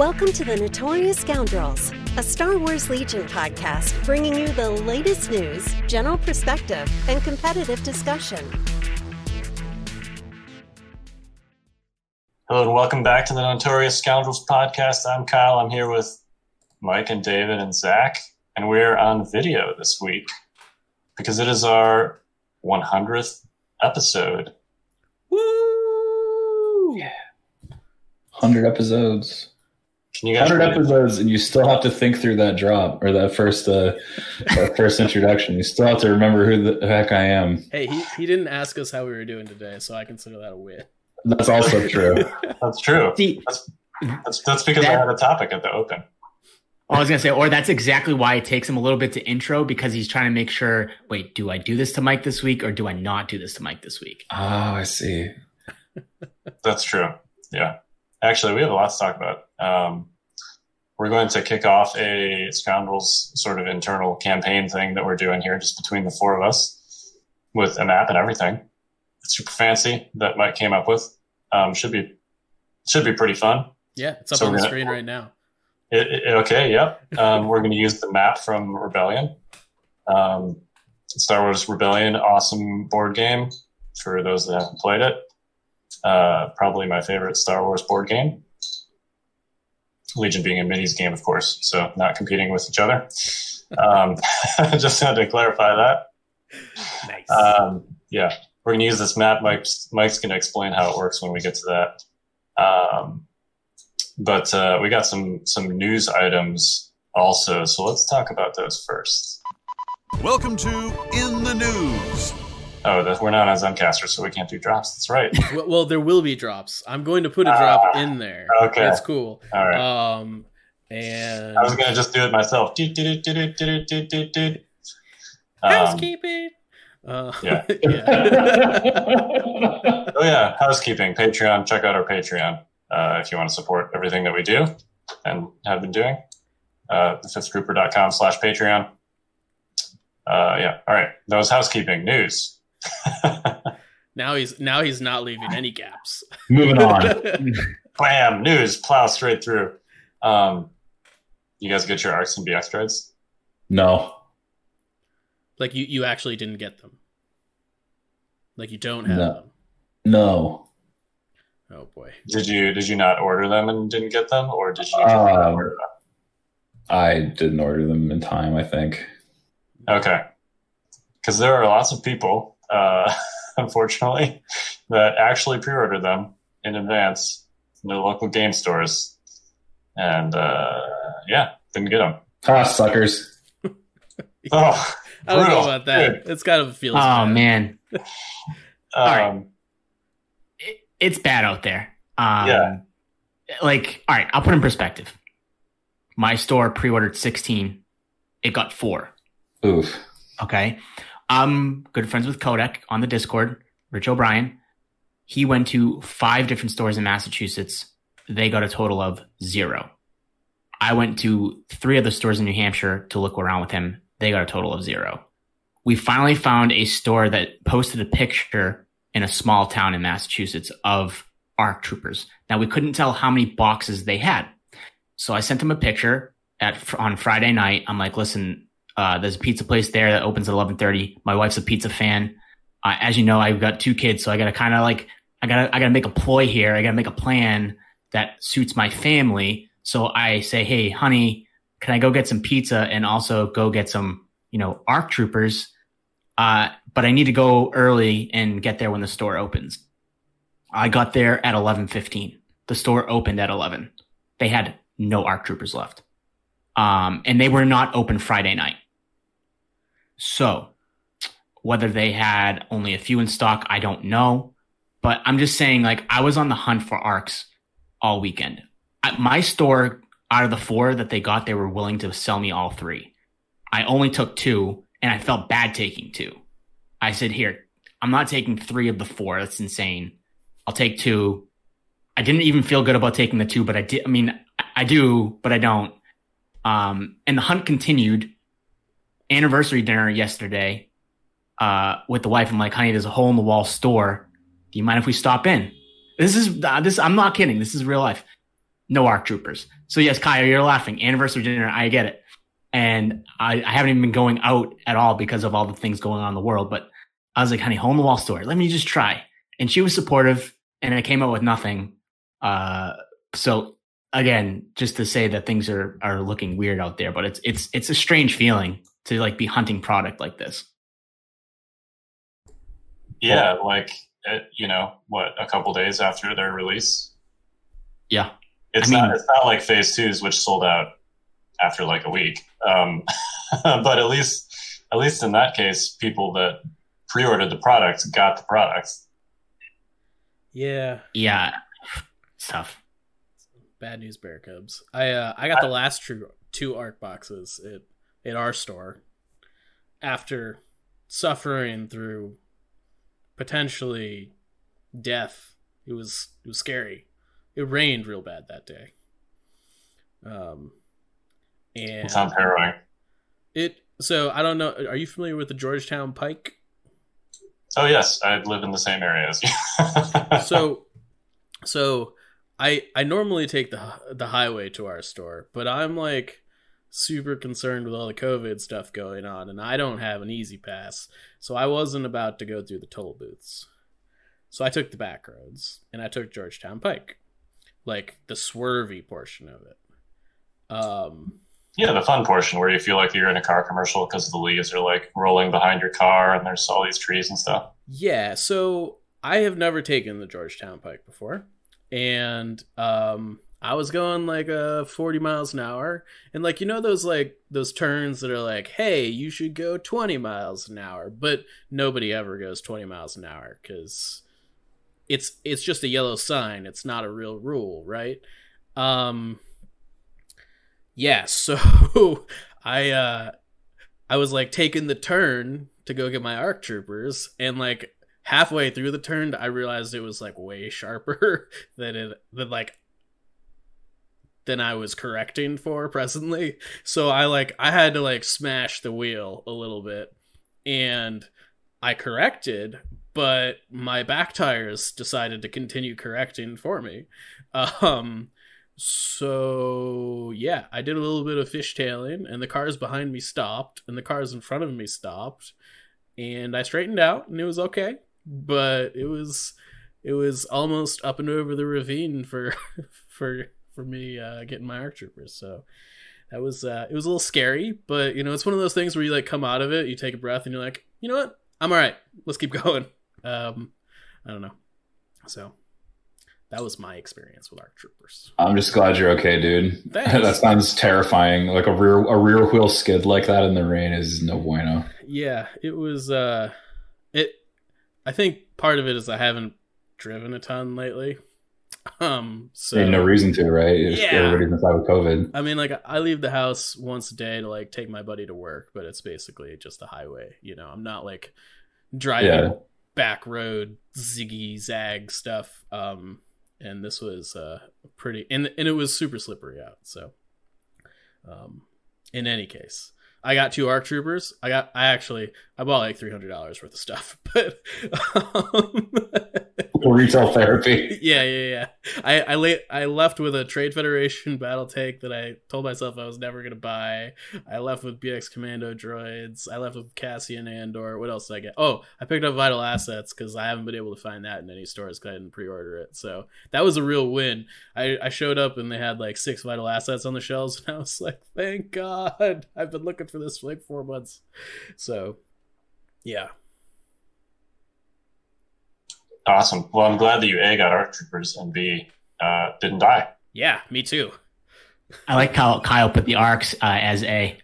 Welcome to the Notorious Scoundrels, a Star Wars Legion podcast bringing you the latest news, general perspective, and competitive discussion. Hello and welcome back to the Notorious Scoundrels podcast. I'm Kyle. I'm here with Mike and David and Zach, and we're on video this week because it is our 100th episode. Woo! Yeah. 100 episodes. Can you guys 100 episodes, and you still have to think through that drop or that first introduction. You still have to remember who the heck I am. Hey, he didn't ask us how we were doing today, so I consider that a win. That's also true. That's true. That's because I had a topic at the open. I was going to say, or that's exactly why it takes him a little bit to intro, because he's trying to make sure, wait, do I do this to Mike this week or do I not do this to Mike this week? Oh, I see. That's true. Yeah. Actually, we have a lot to talk about. We're going to kick off a Scoundrels sort of internal campaign thing that we're doing here just between the four of us with a map and everything. It's super fancy that Mike came up with. Should be pretty fun. Yeah, it's up on the screen right now. Okay, yep. We're going to use the map from Rebellion. Star Wars Rebellion, awesome board game for those that haven't played it. Probably my favorite Star Wars board game. Legion being a minis game, of course, so not competing with each other. Just had to clarify that. Nice. Yeah, we're going to use this map. Mike's going to explain how it works when we get to that. But we got some news items also, so let's talk about those first. Welcome to In the News. Oh, we're not on Zencastr, so we can't do drops. That's right. Well, there will be drops. I'm going to put a drop in there. Okay. That's cool. All right. And I was going to just do it myself. Housekeeping. Yeah. Oh, yeah. Housekeeping. Patreon. Check out our Patreon if you want to support everything that we do and have been doing. Thefifthgrouper.com/Patreon. Yeah. All right. That was housekeeping news. Now he's not leaving any gaps. Moving on. Bam! News plow straight through. You guys get your arcs and BX droids? No. Like you actually didn't get them. Like you don't have them. No. Oh boy. Did you not order them and didn't get them, or did you not order them? I didn't order them in time, I think. Okay. Because there are lots of people, unfortunately, that actually pre-order them in advance in their local game stores. And, didn't get them. Ah, suckers. Oh, I don't know about that. Dude. It's kind of feels bad. Oh, man. All right. It's bad out there. Yeah. Like, all right, I'll put it in perspective. My store pre-ordered 16. It got 4. Oof. Okay. I'm good friends with Kodak on the Discord, Rich O'Brien. He went to 5 different stores in Massachusetts. They got a total of 0. I went to 3 other stores in New Hampshire to look around with him. They got a total of 0. We finally found a store that posted a picture in a small town in Massachusetts of ARC troopers. Now, we couldn't tell how many boxes they had. So I sent him a picture on Friday night. I'm like, listen, there's a pizza place there that opens at 11:30. My wife's a pizza fan. As you know, I've got 2 kids, so I gotta kind of like, I gotta make a ploy here. I gotta make a plan that suits my family. So I say, hey, honey, can I go get some pizza and also go get some, ARC troopers? But I need to go early and get there when the store opens. I got there at 11:15. The store opened at 11. They had no ARC troopers left. And they were not open Friday night. So whether they had only a few in stock, I don't know. But I'm just saying, like, I was on the hunt for ARCs all weekend. At my store, out of the 4 that they got, they were willing to sell me all 3. I only took 2, and I felt bad taking 2. I said, here, I'm not taking 3 of the 4. That's insane. I'll take 2. I didn't even feel good about taking the 2, but I did. I mean, I do, but I don't. And the hunt continued. Anniversary dinner yesterday with the wife. I'm like, honey, there's a hole in the wall store. Do you mind if we stop in? This is I'm not kidding. This is real life. no ARC troopers. So yes, Kyle, you're laughing. Anniversary dinner, I get it. And I haven't even been going out at all because of all the things going on in the world. But I was like, honey, hole in the wall story. Let me just try. And she was supportive, and I came out with nothing. So again, just to say that things are looking weird out there, but it's a strange feeling to like be hunting product like this. Yeah, like a couple days after their release. Yeah, it's not like Phase 2's, which sold out after like a week. But at least in that case, people that pre-ordered the product got the products. Yeah, it's tough. Bad news, Bear Cubs. I got the last two ARC boxes at our store after suffering through potentially death. It was scary. It rained real bad that day. And it sounds harrowing. So I don't know. Are you familiar with the Georgetown Pike? Oh yes, I live in the same area as you. So I normally take the highway to our store, but I'm like super concerned with all the COVID stuff going on, and I don't have an easy pass, so I wasn't about to go through the toll booths. So I took the back roads, and I took Georgetown Pike, like the swervy portion of it. Yeah, the fun portion where you feel like you're in a car commercial because the leaves are like rolling behind your car, and there's all these trees and stuff. Yeah, so I have never taken the Georgetown Pike before. And I was going like 40 miles an hour, and like those turns that are like, hey, you should go 20 miles an hour, but nobody ever goes 20 miles an hour because it's just a yellow sign. It's not a real rule, right? Yeah, so I was like taking the turn to go get my ARC troopers, and like halfway through the turn, I realized it was like way sharper than I was correcting for presently. So I had to like smash the wheel a little bit, and I corrected, but my back tires decided to continue correcting for me. So yeah, I did a little bit of fishtailing, and the cars behind me stopped, and the cars in front of me stopped, and I straightened out, and it was okay. But it was almost up and over the ravine for me getting my ARC troopers. So that was it was a little scary, but it's one of those things where you like come out of it, you take a breath, and you're like, you know what, I'm all right. Let's keep going. I don't know. So that was my experience with ARC troopers. I'm just glad you're okay, dude. That sounds terrifying. Like a rear wheel skid like that in the rain is no bueno. Yeah, it was. I think part of it is I haven't driven a ton lately. So there's no reason to, right? Yeah. Everybody's inside with COVID. I mean, like I leave the house once a day to like take my buddy to work, but it's basically just the highway. I'm not like driving back road ziggy zag stuff. And this was pretty, and it was super slippery out. So, in any case, I got two ARC troopers. I bought like $300 worth of stuff, but retail therapy. Yeah. I left with a Trade Federation battle tank that I told myself I was never gonna buy. I left with BX Commando droids. I left with Cassian Andor. What else did I get? Oh, I picked up Vital Assets because I haven't been able to find that in any stores because I didn't pre-order it. So that was a real win. I showed up and they had like 6 Vital Assets on the shelves, and I was like, thank God. I've been looking for this for like 4 months. So yeah. Awesome. Well, I'm glad that you A, got ARC troopers, and B, didn't die. Yeah, me too. I like how Kyle put the ARCs as A.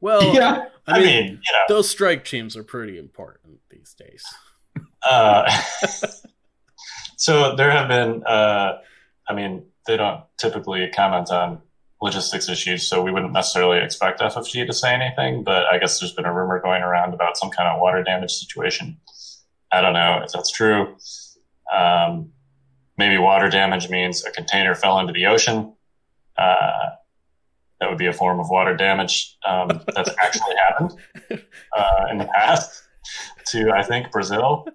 Well, yeah, I mean those strike teams are pretty important these days. So there have been, they don't typically comment on logistics issues, so we wouldn't necessarily expect FFG to say anything, but I guess there's been a rumor going around about some kind of water damage situation. I don't know if that's true. Maybe water damage means a container fell into the ocean. That would be a form of water damage that's actually happened in the past. to, I think, Brazil.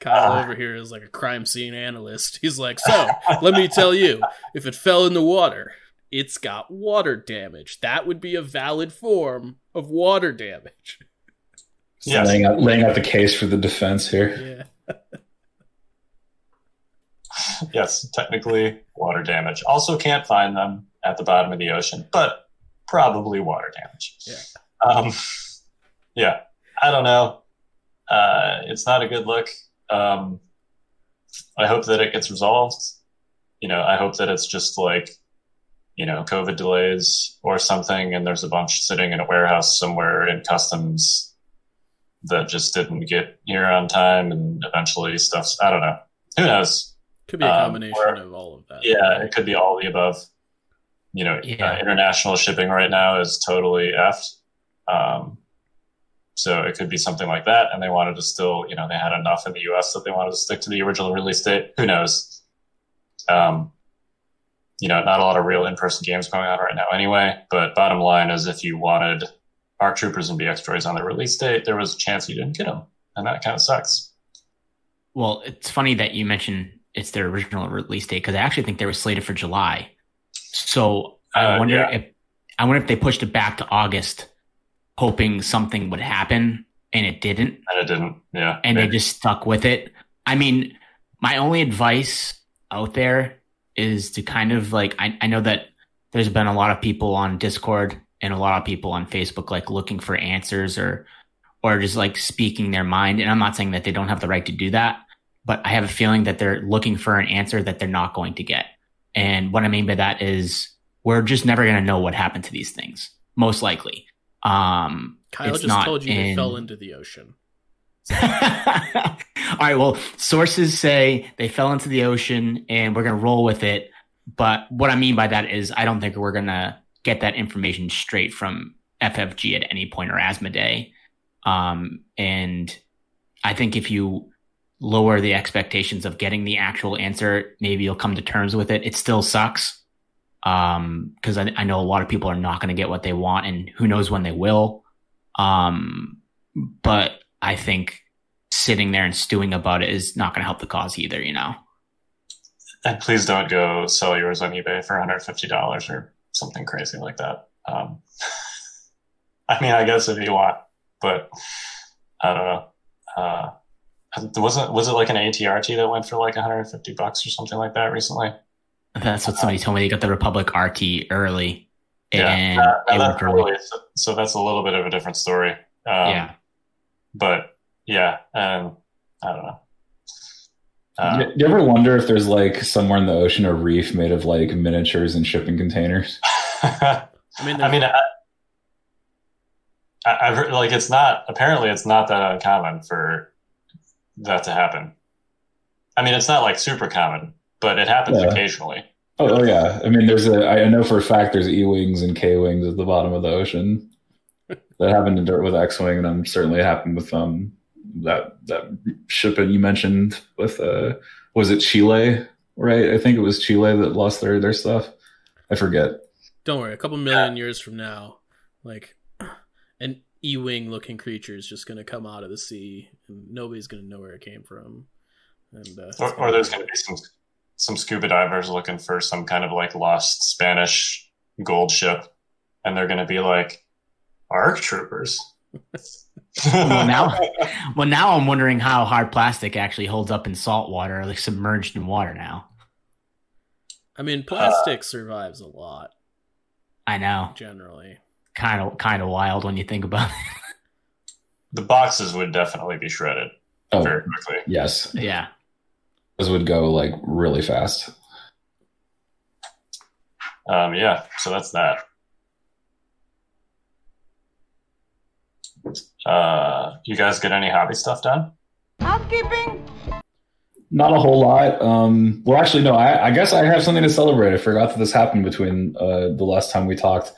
Kyle over here is like a crime scene analyst. He's like, so let me tell you, if it fell in the water, it's got water damage. That would be a valid form of water damage. Yeah, so laying out the case for the defense here. Yeah. Yes, technically water damage. Also can't find them at the bottom of the ocean, but probably water damage. Yeah. Yeah, I don't know. It's not a good look. I hope that it gets resolved. You know, I hope that it's just like, you know, COVID delays or something, and there's a bunch sitting in a warehouse somewhere in customs that just didn't get here on time, and eventually stuff's, I don't know. Who knows? Could be a combination of all of that. Yeah, it could be all the above. You know, international shipping right now is totally effed. So it could be something like that. And they wanted to still, you know, they had enough in the U.S. that they wanted to stick to the original release date. Who knows? You know, not a lot of real in-person games going on right now anyway. But bottom line is, if you wanted ARC Troopers and BX Droids on their release date, there was a chance you didn't get them. And that kind of sucks. Well, it's funny that you mentioned it's their original release date, because I actually think they were slated for July. So I wonder if they pushed it back to August, hoping something would happen, and it didn't. And it didn't, yeah. And they just stuck with it. I mean, my only advice out there is to kind of like, I know that there's been a lot of people on Discord and a lot of people on Facebook like looking for answers or just like speaking their mind. And I'm not saying that they don't have the right to do that, but I have a feeling that they're looking for an answer that they're not going to get. And what I mean by that is we're just never going to know what happened to these things, most likely. Kyle just told you they fell into the ocean. All right, well, sources say they fell into the ocean, and we're going to roll with it. But what I mean by that is I don't think we're going to get that information straight from FFG at any point or Asmodee. And I think if you lower the expectations of getting the actual answer, maybe you'll come to terms with it. It still sucks, because I know a lot of people are not going to get what they want, and who knows when they will. But I think sitting there and stewing about it is not going to help the cause either, you know. And please don't go sell yours on eBay for $150 or something crazy like that. I mean, I guess if you want, but I don't know. Was it like an ATRT that went for like $150 or something like that recently? That's what somebody told me. They got the Republic RT early. And that's early. So that's a little bit of a different story. But yeah, I don't know. Do you ever wonder if there's like somewhere in the ocean a reef made of like miniatures and shipping containers? I've heard, like, apparently it's not that uncommon for that to happen. I mean, it's not like super common, but it happens occasionally. Oh yeah. I mean, I know for a fact there's E-wings and K-wings at the bottom of the ocean. That happened with X-wing, and certainly happened with that shipment you mentioned with was it Chile, right? I think it was Chile that lost their stuff. I forget. Don't worry, a couple million years from now, like an E-wing looking creature is just going to come out of the sea, and nobody's going to know where it came from. And or there's going to be some scuba divers looking for some kind of like lost Spanish gold ship, and they're going to be like, ARC Troopers. Well, now I'm wondering how hard plastic actually holds up in salt water, or like submerged in water now. I mean, plastic survives a lot. I know. Generally. Kind of wild when you think about it. The boxes would definitely be shredded very quickly. Yes. Yeah. Those would go like really fast. Yeah. So that's that. You guys get any hobby stuff done? Housekeeping? Not a whole lot. Well, actually, no. I guess I have something to celebrate. I forgot that this happened between the last time we talked.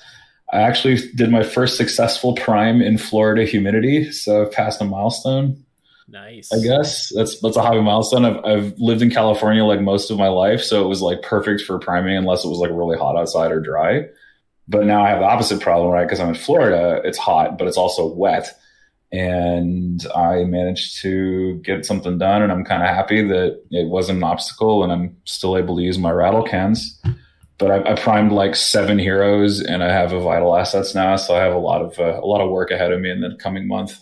I actually did my first successful prime in Florida humidity, so I've passed a milestone. Nice. I guess that's a hobby milestone. I've lived in California like most of my life, so it was like perfect for priming unless it was like really hot outside or dry. But now I have the opposite problem, right? Because I'm in Florida, it's hot, but it's also wet. and I managed to get something done, and I'm kind of happy that it wasn't an obstacle and I'm still able to use my rattle cans. But I primed like 7 heroes, and I have a vital assets now, so I have a lot of work ahead of me in the coming month.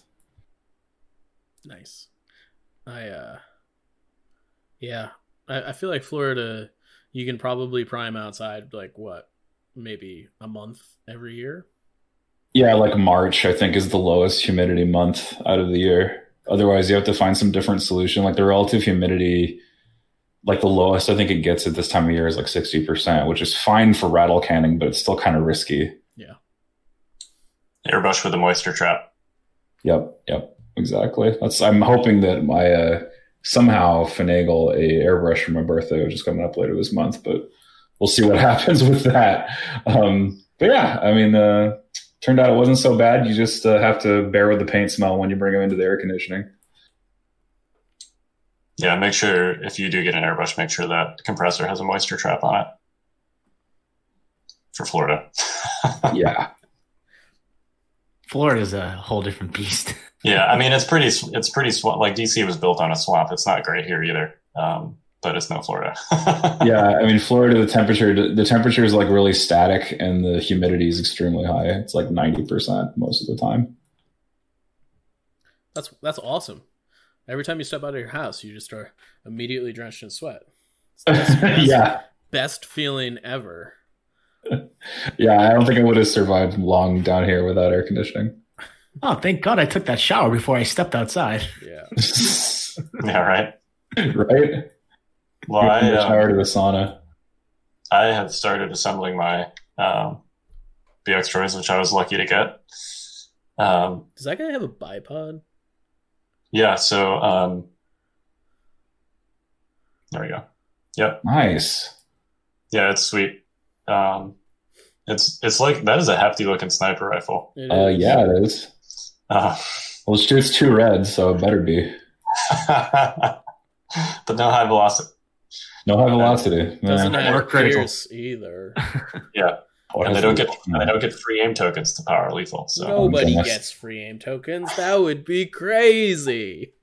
Nice. I feel like Florida, you can probably prime outside like what, maybe a month every year. Yeah, like March, I think, is the lowest humidity month out of the year. Otherwise, you have to find some different solution. Like the relative humidity, like the lowest I think it gets at this time of year is like 60%, which is fine for rattle canning, but it's still kind of risky. Yeah. Airbrush with a moisture trap. Yep, exactly. I'm hoping that my somehow finagle a airbrush for my birthday, which is coming up later this month, but we'll see what happens with that. But yeah, I mean, turned out it wasn't so bad. You just have to bear with the paint smell when you bring them into the air conditioning. Yeah, make sure if you do get an airbrush, make sure that compressor has a moisture trap on it for Florida. Yeah. Florida's a whole different beast. Yeah, I mean, it's pretty swamp. Like DC was built on a swamp. It's not great here either, but it's not Florida. Yeah, I mean, Florida, the temperature is like really static, and the humidity is extremely high. It's like 90% most of the time. That's awesome. Every time you step out of your house, you just are immediately drenched in sweat. It's the best, yeah, best feeling ever. Yeah, I don't think I would have survived long down here without air conditioning. Oh, thank God I took that shower before I stepped outside. Yeah. Yeah, right? Right? Well, shower to the sauna. I had started assembling my BX Droids, which I was lucky to get. Does that guy have a bipod? Yeah, so there we go. Yep. Nice. Yeah, it's sweet. It's like, that is a hefty looking sniper rifle. Yeah, it is. Well, it shoots 2 reds, so it better be. But no high velocity. Doesn't work critics either. Yeah, and they don't get free aim tokens to power lethal. So nobody gets free aim tokens. That would be crazy.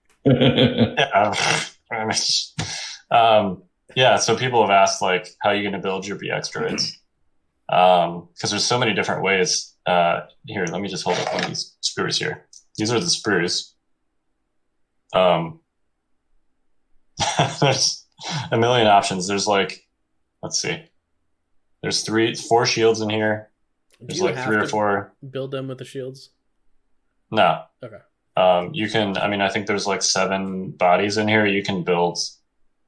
Yeah. So people have asked, like, how are you going to build your BX droids? Because there's so many different ways. Here, let me just hold up one of these screws here. These are the screws. There's a million options. There's like, let's see. There's 4 shields in here. There's like 3 or 4. Build them with the shields? No. Okay. You can, I think there's like 7 bodies in here. You can build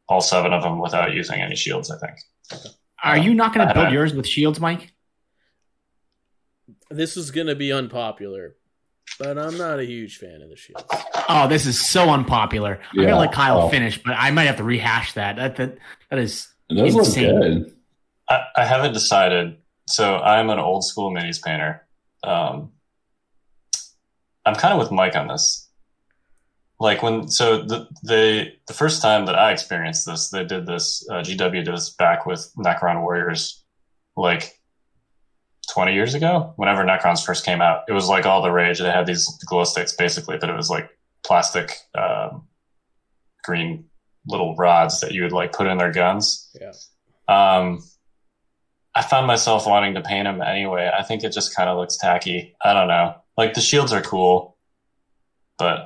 all 7 of them without using any shields, I think. Okay. Are you not going to build yours with shields, Mike? This is going to be unpopular, but I'm not a huge fan of the shields. Oh, this is so unpopular. Yeah. I'm going to let Kyle finish, but I might have to rehash that. That is insane. Look good. I haven't decided. So I'm an old school minis painter. I'm kind of with Mike on this. Like the first time that I experienced this, they did this, GW did this back with Necron Warriors, like 20 years ago, whenever Necrons first came out. It was like all the rage. They had these glow sticks basically, but it was like plastic, green little rods that you would like put in their guns. Yeah. I found myself wanting to paint them anyway. I think it just kind of looks tacky. I don't know. Like the shields are cool, but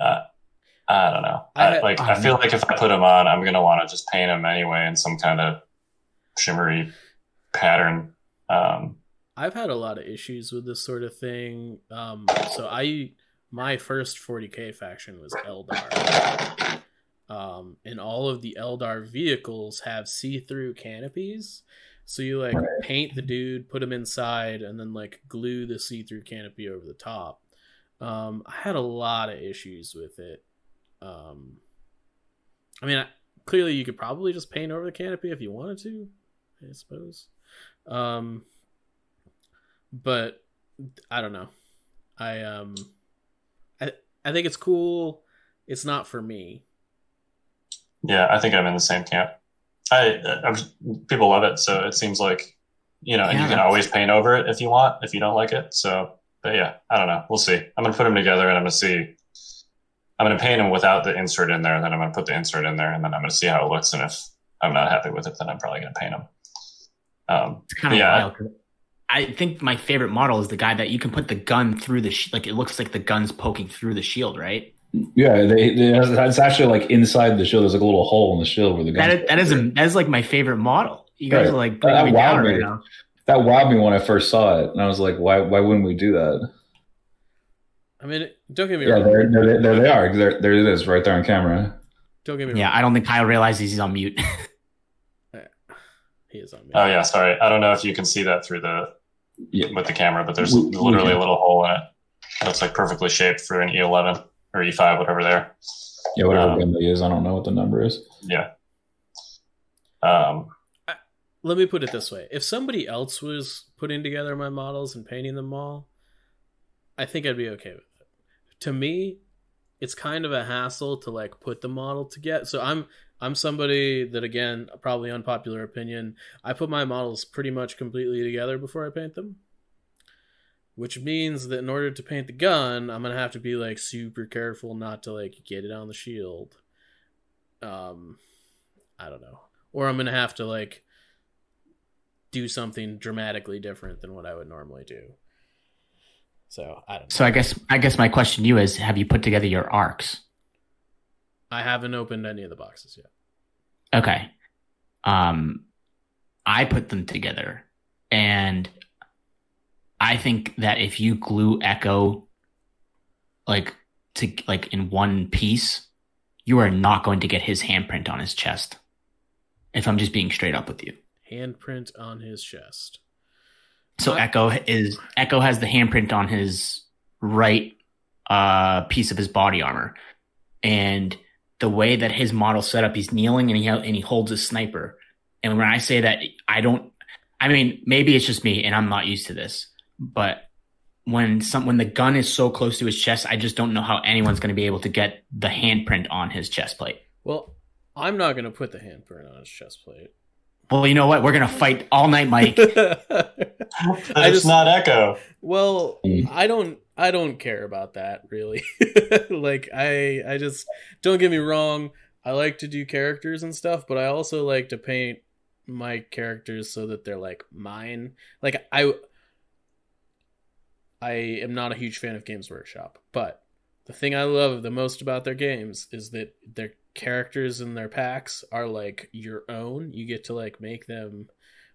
I don't know. I feel like if I put them on, I'm gonna want to just paint them anyway in some kind of shimmery pattern. I've had a lot of issues with this sort of thing. My first 40K faction was Eldar. And all of the Eldar vehicles have see-through canopies. So you like paint the dude, put him inside, and then like glue the see-through canopy over the top. I had a lot of issues with it. Clearly you could probably just paint over the canopy if you wanted to, I suppose. But I don't know. I think it's cool. It's not for me. Yeah, I think I'm in the same camp. People love it, so it seems like, and you can always paint over it if you want, if you don't like it. So, but yeah, I don't know. We'll see. I'm going to put them together, and I'm going to see I'm going to paint them without the insert in there, and then I'm going to put the insert in there, and then I'm going to see how it looks. And if I'm not happy with it, then I'm probably going to paint them. It's kind of wild. I think my favorite model is the guy that you can put the gun through the like it looks like the gun's poking through the shield, right? Yeah, it's actually like inside the shield. There's like a little hole in the shield where the gun. That is like my favorite model. You guys are like bringing me down right now. That wowed me when I first saw it, and I was like, why wouldn't we do that? I mean, don't get me wrong. There they are. There it is, right there on camera. Don't get me wrong. Yeah, I don't think Kyle realizes he's on mute. He is on mute. Oh yeah, sorry. I don't know if you can see that through the with the camera, but there's literally a little hole in it. That's like perfectly shaped for an E11 or E5, whatever there. Yeah, whatever gun that is. I don't know what the number is. Yeah. Let me put it this way: if somebody else was putting together my models and painting them all, I think I'd be okay with it. To me, it's kind of a hassle to like put the model together. So I'm somebody that, again, probably unpopular opinion, I put my models pretty much completely together before I paint them. Which means that in order to paint the gun, I'm going to have to be like super careful not to like get it on the shield. I don't know. Or I'm going to have to like do something dramatically different than what I would normally do. So I don't know. So I guess my question to you is: have you put together your arcs? I haven't opened any of the boxes yet. Okay, I put them together, and I think that if you glue Echo like in one piece, you are not going to get his handprint on his chest. If I'm just being straight up with you, handprint on his chest. So Echo has the handprint on his right piece of his body armor, and the way that his model set up, he's kneeling and he holds his sniper. And when I say that, I mean maybe it's just me and I'm not used to this, but when the gun is so close to his chest, I just don't know how anyone's going to be able to get the handprint on his chest plate. Well, I'm not going to put the handprint on his chest plate. Well, you know what? We're going to fight all night, Mike. It's not Echo. Well, I don't care about that, really. Like, I just... Don't get me wrong. I like to do characters and stuff, but I also like to paint my characters so that they're, like, mine. Like, I am not a huge fan of Games Workshop, but the thing I love the most about their games is that they're characters in their packs are like your own. You get to like make them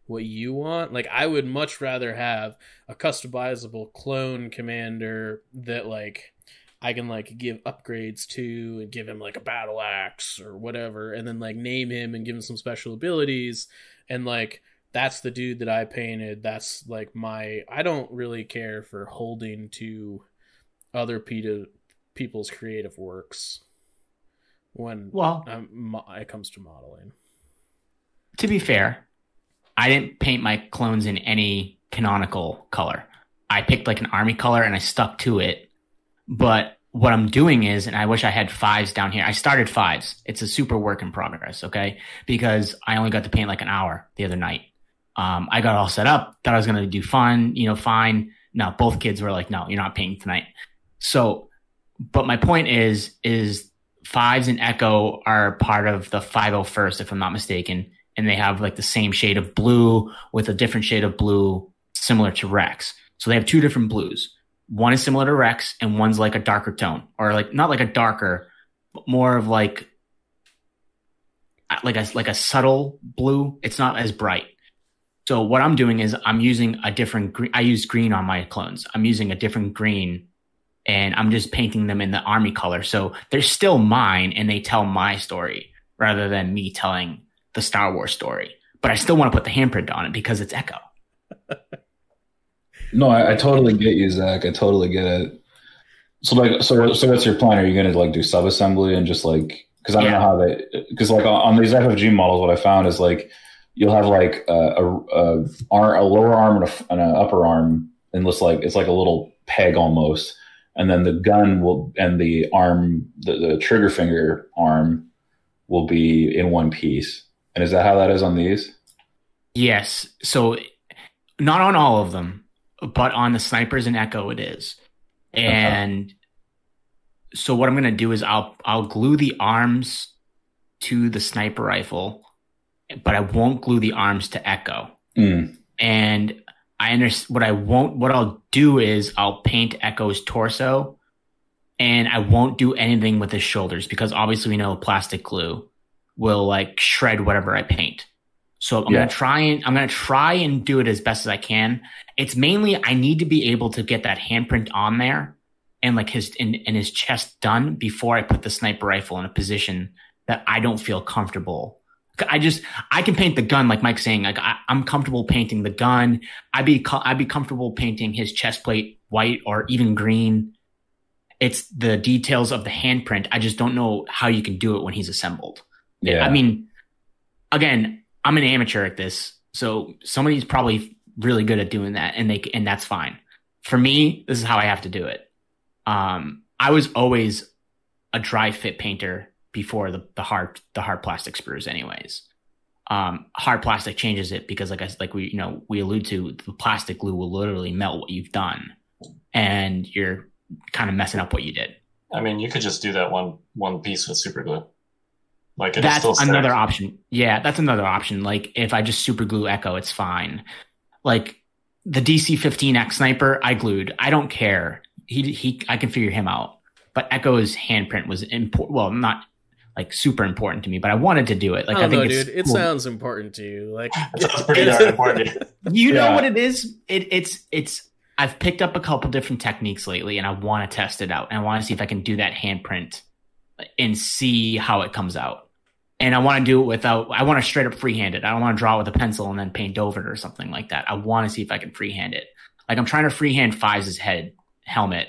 what you want. Like, I would much rather have a customizable clone commander that like I can like give upgrades to and give him like a battle axe or whatever, and then like name him and give him some special abilities, and like that's the dude that I painted. That's like my... I don't really care for holding to other people's creative works when it comes to modeling. To be fair, I didn't paint my clones in any canonical color. I picked like an army color and I stuck to it. But what I'm doing is, and I wish I had fives down here. I started fives. It's a super work in progress, okay? Because I only got to paint like an hour the other night. I got all set up, thought I was going to do fun, fine. No, both kids were like, no, you're not painting tonight. So, but my point is fives and Echo are part of the 501st, if I'm not mistaken, and they have like the same shade of blue with a different shade of blue similar to Rex. So they have two different blues. One is similar to Rex and one's like a darker tone, or like not like a darker, but more of like a subtle blue. It's not as bright. So what I'm doing is I'm using a different green. I use green on my clones. I'm using a different green, and I'm just painting them in the army color. So they're still mine, and they tell my story rather than me telling the Star Wars story. But I still want to put the handprint on it because it's Echo. No, I totally get you, Zach. I totally get it. So like, so what's your plan? Are you going to like do subassembly and just like... Because I don't know how they... Because like on these FFG models, what I found is like you'll have like a lower arm and an upper arm, and it's like a little peg almost. And then the gun will, and the arm, the trigger finger arm will be in one piece. And is that how that is on these? Yes. So not on all of them, but on the snipers and Echo it is. And So what I'm going to do is I'll glue the arms to the sniper rifle, but I won't glue the arms to Echo. Mm. And I understand what I'll do is I'll paint Echo's torso, and I won't do anything with his shoulders, because obviously we know plastic glue will like shred whatever I paint. So I'm gonna try and do it as best as I can. It's mainly I need to be able to get that handprint on there and like his chest done before I put the sniper rifle in a position that I don't feel comfortable. I can paint the gun, like Mike's saying. Like I'm comfortable painting the gun. I'd be comfortable painting his chest plate white or even green. It's the details of the handprint. I just don't know how you can do it when he's assembled. Yeah. I mean, again, I'm an amateur at this, so somebody's probably really good at doing that, and that's fine. For me, this is how I have to do it. I was always a dry fit painter before the hard plastic sprues, anyways. Hard plastic changes it because, like we allude to, the plastic glue will literally melt what you've done, and you're kind of messing up what you did. I mean, you could just do that one piece with super glue. Like that's another option. Yeah, that's another option. Like if I just super glue Echo, it's fine. Like the DC-15X sniper, I glued. I don't care. I can figure him out. But Echo's handprint was important. Well, not like super important to me, but I wanted to do it. Like I think it sounds important to you. Like it sounds pretty darn important. You know what it is? It's I've picked up a couple different techniques lately, and I want to test it out, and I want to see if I can do that handprint and see how it comes out. And I want to do it I want to straight up freehand it. I don't want to draw with a pencil and then paint over it or something like that. I want to see if I can freehand it. Like I'm trying to freehand Fives' helmet,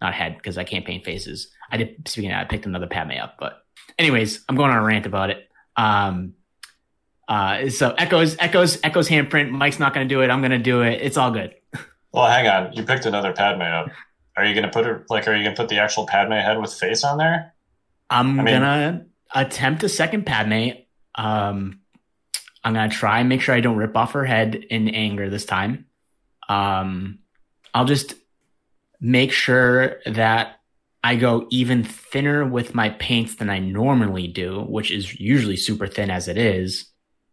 not head, because I can't paint faces. I picked another Padme up, but anyways, I'm going on a rant about it. So Echo's handprint. Mike's not going to do it. I'm going to do it. It's all good. Well, hang on. You picked another Padme up. Are you going to put her, like, are you going to put the actual Padme head with face on there? I'm going to attempt a second Padme. I'm going to try and make sure I don't rip off her head in anger this time. I'll just make sure that I go even thinner with my paints than I normally do, which is usually super thin as it is,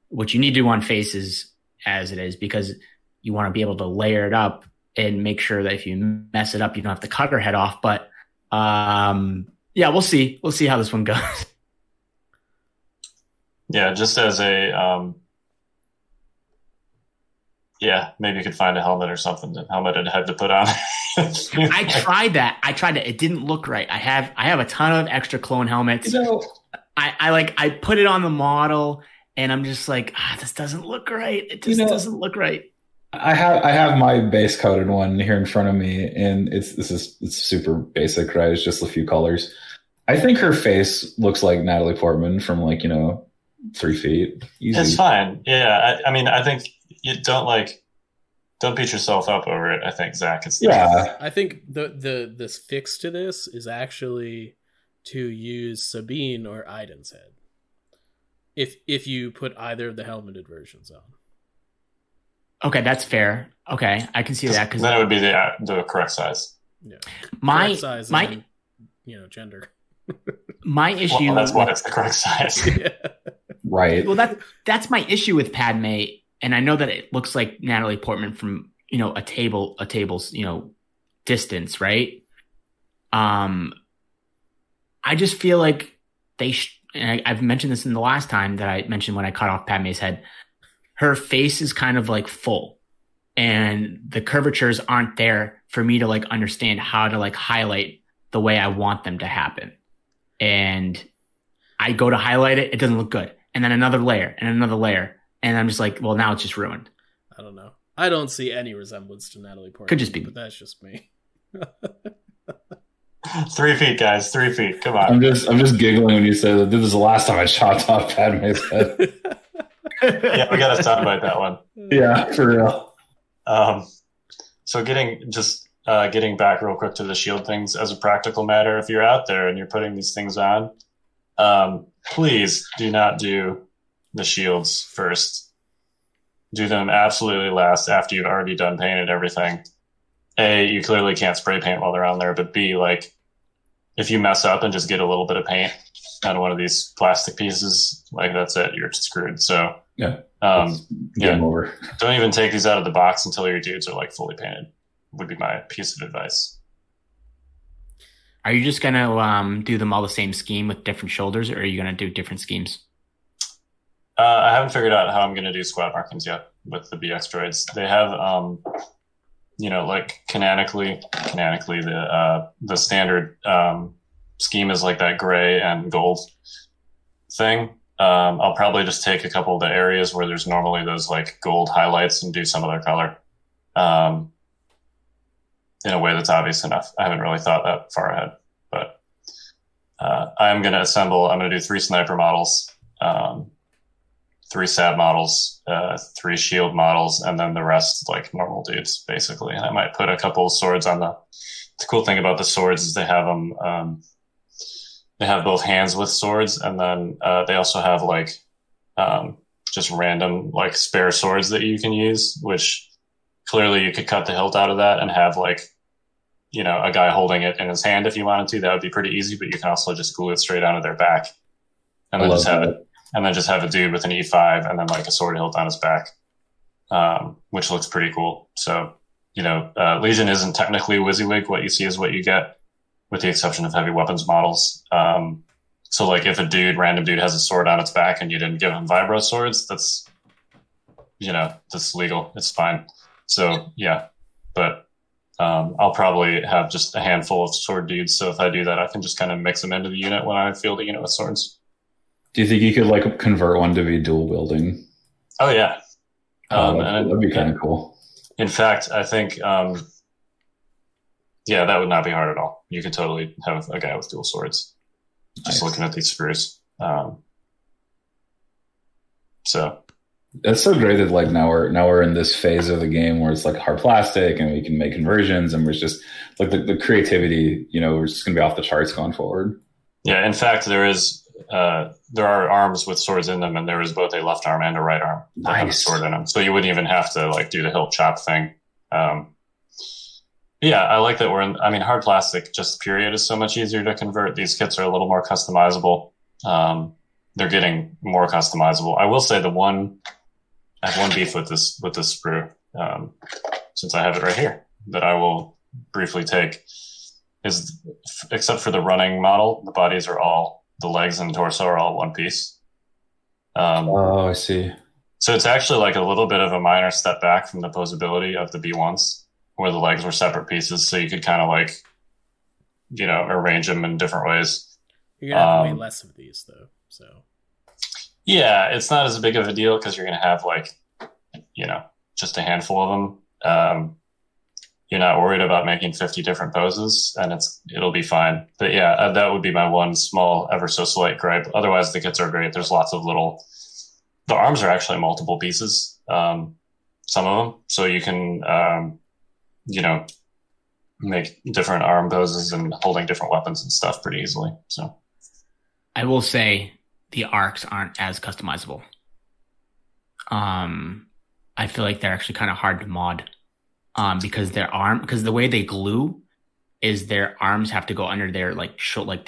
which you need to do on faces as it is, because you want to be able to layer it up and make sure that if you mess it up, you don't have to cut her head off. But, yeah, we'll see. We'll see how this one goes. Yeah, just as a... yeah, maybe you could find a helmet or something, that helmet I'd had to put on. I tried that. It didn't look right. I have a ton of extra clone helmets. You know, I put it on the model, and I'm just like, this doesn't look right. It just doesn't look right. I have my base coated one here in front of me, and it's super basic, right? It's just a few colors. I think her face looks like Natalie Portman from 3 feet. Easy. It's fine. Yeah, I mean, I think you don't beat yourself up over it. I think Zach is. Yeah, I think the fix to this is actually to use Sabine or Aiden's head. If you put either of the helmeted versions on. Okay, that's fair. Okay, I can see that, because then it would be the correct size. Yeah, correct size and gender. My issue. Well, that's why it's the correct size, yeah. Right? Well, that's my issue with Padme, and I know that it looks like Natalie Portman from a table's distance, right? I just feel like they. I've mentioned this in the last time that I mentioned when I cut off Padme's head. Her face is kind of like full, and the curvatures aren't there for me to understand how to highlight the way I want them to happen. And I go to highlight it. It doesn't look good. And then another layer and another layer. And I'm just like, well, now it's just ruined. I don't know. I don't see any resemblance to Natalie Portman. Could just be, but that's just me. 3 feet, guys. 3 feet. Come on. I'm just giggling when you say that. This is the last time I chopped off Padme's head. Yeah, we got to talk about that one. Yeah, for real. So getting back real quick to the shield things, as a practical matter, if you're out there and you're putting these things on, please do not do the shields first. Do them absolutely last, after you've already done painted everything. A, you clearly can't spray paint while they're on there, but B, if you mess up and just get a little bit of paint on one of these plastic pieces, like that's it, you're screwed. So yeah, game over. Don't even take these out of the box until your dudes are like fully painted, would be my piece of advice. Are you just going to do them all the same scheme with different shoulders, or are you going to do different schemes? I haven't figured out how I'm going to do squad markings yet with the BX droids. They have, like canonically, the standard scheme is like that gray and gold thing. I'll probably just take a couple of the areas where there's normally those like gold highlights and do some other color. In a way that's obvious enough. I haven't really thought that far ahead, but I'm going to do 3 sniper models, 3 SAB models, 3 shield models, and then the rest like normal dudes basically. And I might put a couple of swords on the cool thing about the swords is they have them. They have both hands with swords, and then they also have like just random like spare swords that you can use, which clearly you could cut the hilt out of that and have like, a guy holding it in his hand if you wanted to. That would be pretty easy, but you can also just glue it straight onto their back and then just have it. And then just have a dude with an E5 and then like a sword hilt on his back, which looks pretty cool. So, Legion isn't technically WYSIWYG. What you see is what you get, with the exception of heavy weapons models. So like if a random dude has a sword on its back and you didn't give him vibro swords, that's, that's legal. It's fine. So yeah, but I'll probably have just a handful of sword dudes. So if I do that, I can just kind of mix them into the unit when I field the unit with swords. Do you think you could like convert one to be dual wielding? Oh yeah, that'd be kind of cool. In fact, I think that would not be hard at all. You could totally have a guy with dual swords. Just looking at these screws. That's so great that like now we're in this phase of the game where it's like hard plastic and we can make conversions, and we're just like the creativity, we're just going to be off the charts going forward. Yeah. In fact, there are arms with swords in them, and there is both a left arm and a right arm that have a sword in them. So you wouldn't even have to like do the hilt chop thing. I like that hard plastic just period is so much easier to convert. These kits are a little more customizable. They're getting more customizable. I will say I have one beef with this sprue, since I have it right here, that I will briefly take, is except for the running model, the legs and torso are all one piece. I see. So it's actually like a little bit of a minor step back from the posability of the B1s, where the legs were separate pieces, so you could kind of like, arrange them in different ways. You're going to have way less of these, though, so... Yeah, it's not as big of a deal because you're going to have just a handful of them. You're not worried about making 50 different poses, and it'll be fine. But yeah, that would be my one small, ever so slight gripe. Otherwise, the kits are great. There's lots of the arms are actually multiple pieces, some of them. So you can, make different arm poses and holding different weapons and stuff pretty easily. So I will say, the arcs aren't as customizable. I feel like they're actually kind of hard to mod, because the way they glue is their arms have to go under their right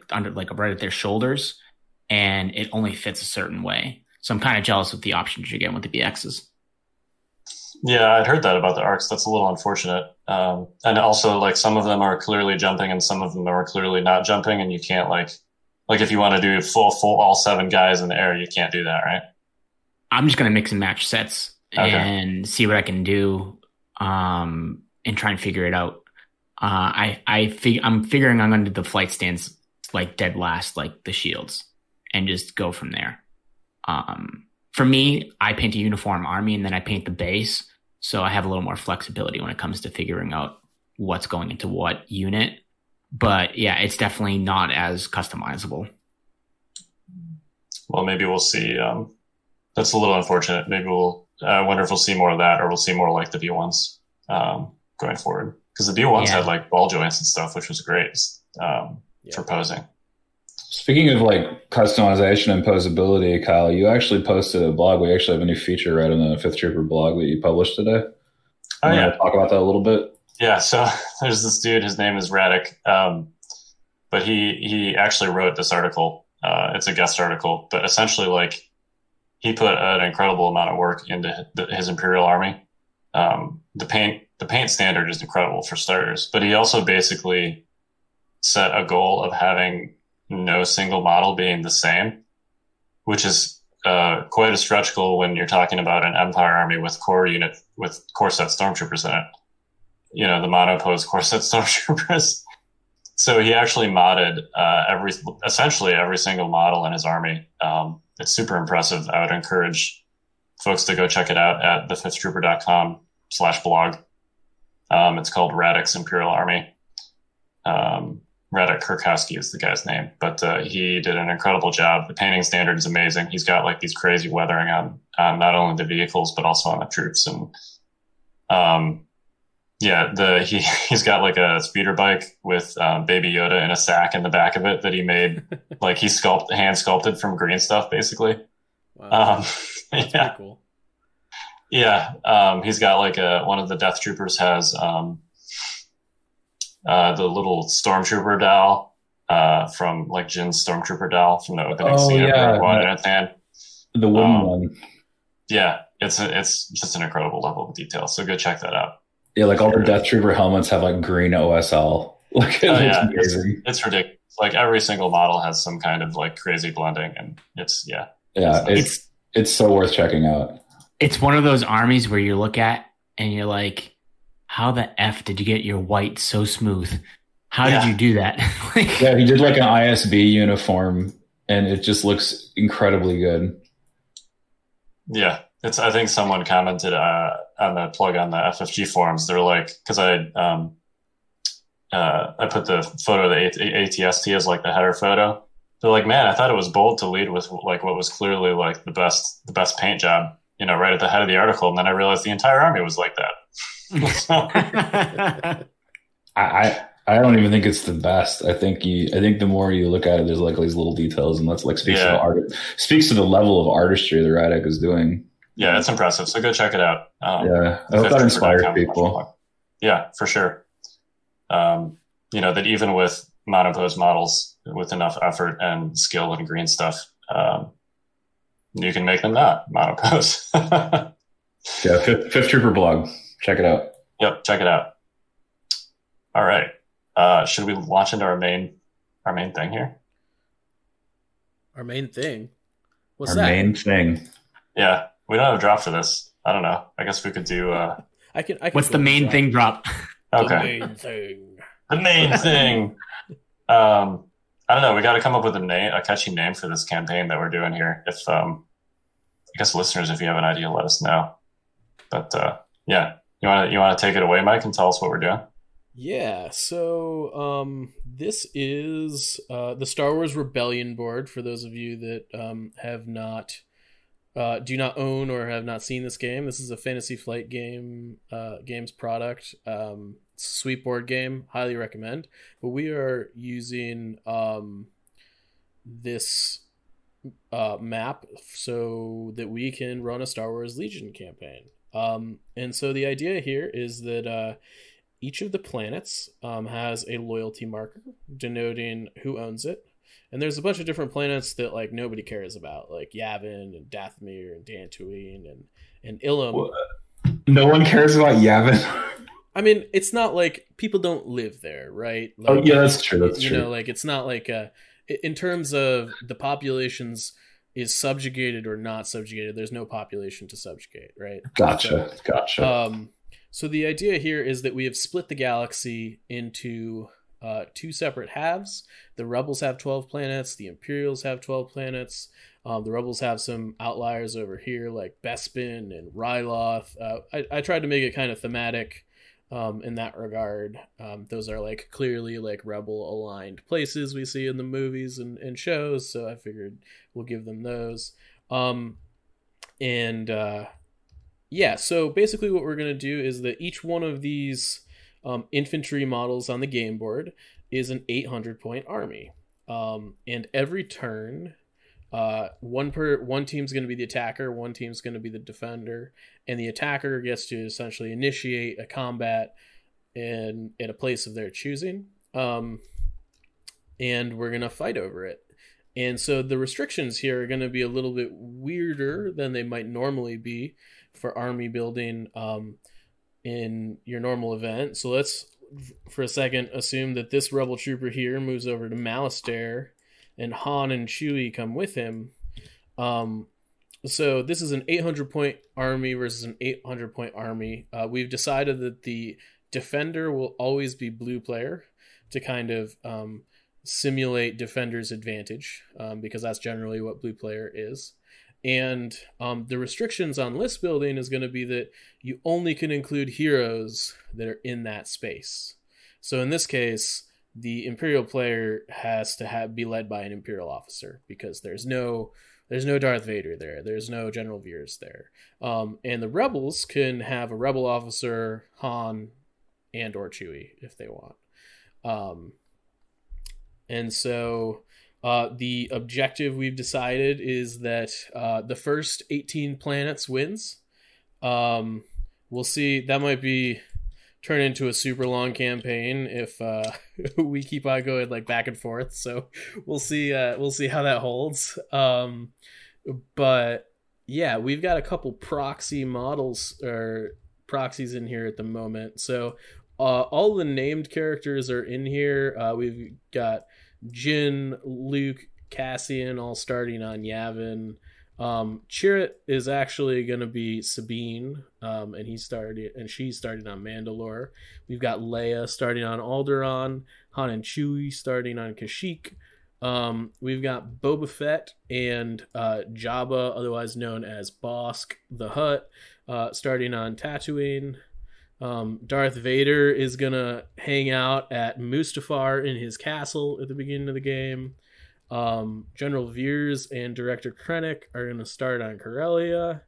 at their shoulders, and it only fits a certain way. So I'm kind of jealous with the options you get with the BXs. Yeah, I'd heard that about the arcs. That's a little unfortunate. And also some of them are clearly jumping and some of them are clearly not jumping, and you can't like if you want to do full all 7 guys in the air, you can't do that, right? I'm just going to mix and match sets and see what I can do, and try and figure it out. I'm figuring I'm going to do the flight stands dead last, the shields, and just go from there. For me, I paint a uniform army and then I paint the base, so I have a little more flexibility when it comes to figuring out what's going into what unit. But yeah, it's definitely not as customizable. Well, maybe we'll see. That's a little unfortunate. Maybe I wonder if we'll see more of that, or we'll see more like the B1s going forward. Because the B1s had ball joints and stuff, which was great for posing. Speaking of customization and posability, Kyle, you actually posted a blog. We actually have a new feature right on the Fifth Trooper blog that you published today. You want to talk about that a little bit? Yeah, so there's this dude, his name is Radek. But he actually wrote this article. It's a guest article, but essentially, like, he put an incredible amount of work into his Imperial Army. The paint standard is incredible for starters, but he also basically set a goal of having no single model being the same, which is quite a stretch goal when you're talking about an Empire army with core set stormtroopers in it. You know, the monopose core set stormtroopers. So he actually modded essentially every single model in his army. It's super impressive. I would encourage folks to go check it out at thefifthtrooper.com/blog. It's called Radek's Imperial Army. Radek Kurkowski is the guy's name, but he did an incredible job. The painting standard is amazing. He's got like these crazy weathering on not only the vehicles but also on the troops. And he's got like a speeder bike with Baby Yoda in a sack in the back of it that he made. Like he hand sculpted from green stuff, basically. Wow. That's pretty cool. Yeah. He's got like one of the Death Troopers has the little Stormtrooper doll from like Jin's Stormtrooper doll from the opening scene. Yeah. The wooden one. Yeah. It's just an incredible level of detail. So go check that out. Yeah, like all the Death Trooper helmets have like green OSL. Like, it's ridiculous. Like every single model has some kind of like crazy blending, and it's so worth checking out. It's one of those armies where you look at and you're like, how the F did you get your white so smooth? How did you do that? Yeah, he did like an ISB uniform, and it just looks incredibly good. Yeah. I think someone commented on the plug on the FFG forums. They're like, because I put the photo of the ATST as like the header photo. They're like, man, I thought it was bold to lead with like what was clearly like the best paint job, you know, right at the head of the article, and then I realized the entire army was like that. So. I don't even think it's the best. I think the more you look at it, there's like these little details, and that's like speaks to the level of artistry that Radek is doing. Yeah, it's impressive. So go check it out. I hope that inspires people. Yeah, for sure. You know, that even with monopose models, with enough effort and skill and green stuff, you can make them not monopose. Yeah, Fifth Trooper blog. Check it out. Yep, check it out. All right. Should we launch into our main thing here? Our main thing? What's that? Our main thing. Yeah. We don't have a drop for this. I don't know. I guess we could do... I can what's the main thing drop? Okay. The main thing. I don't know. We got to come up with a catchy name for this campaign that we're doing here. If I guess listeners, if you have an idea, let us know. But yeah, you want to take it away, Mike, and tell us what we're doing? Yeah. So this is the Star Wars Rebellion board. For those of you that have not... do not own or have not seen this game. This is a Fantasy Flight games product. Sweet board game, highly recommend. But we are using this map so that we can run a Star Wars Legion campaign. And so the idea here is that each of the planets has a loyalty marker denoting who owns it. And there's a bunch of different planets that like nobody cares about, like Yavin and Dathomir and Dantooine and Ilum. What? No one cares about Yavin. I mean, it's not like people don't live there, right? Like, oh yeah, that's true. You know, like it's not like in terms of the populations is subjugated or not subjugated. There's no population to subjugate, right? Gotcha. So the idea here is that we have split the galaxy into. Two separate halves. The Rebels have 12 planets. The Imperials have 12 planets. The Rebels have some outliers over here, like Bespin and Ryloth. I tried to make it kind of thematic in that regard. Those are like clearly like Rebel aligned places we see in the movies and shows. So I figured we'll give them those. So basically what we're going to do is that each one of these infantry models on the game board is an 800-point army, and every turn, one team's going to be the attacker, one team's going to be the defender, and the attacker gets to essentially initiate a combat in a place of their choosing. and we're going to fight over it. And so the restrictions here are going to be a little bit weirder than they might normally be for army building in your normal event. So let's, for a second, assume that this rebel trooper here moves over to Malastare, and Han and Chewie come with him. So this is an 800-point army versus an 800-point army. We've decided that the defender will always be blue player to kind of simulate defender's advantage, because that's generally what blue player is. And the restrictions on list building is going to be that you only can include heroes that are in that space. So in this case, the Imperial player has to be led by an Imperial officer, because there's no Darth Vader there. There's no General Veers there. And the rebels can have a rebel officer, Han, and or Chewie if they want. And so the objective we've decided is that the first 18 planets wins. We'll see. That might be turn into a super long campaign if we keep on going like back and forth. So we'll see how that holds. But yeah, we've got a couple proxy models or proxies in here at the moment. So all the named characters are in here. We've got Jyn, Luke, Cassian, all starting on Yavin. Chirrut is actually going to be Sabine, and she started on Mandalore. We've got Leia starting on Alderaan, Han and Chewie starting on Kashyyyk. We've got Boba Fett and Jabba, otherwise known as Bossk the Hutt, starting on Tatooine. Darth Vader is going to hang out at Mustafar in his castle at the beginning of the game. General Veers and Director Krennic are going to start on Corellia.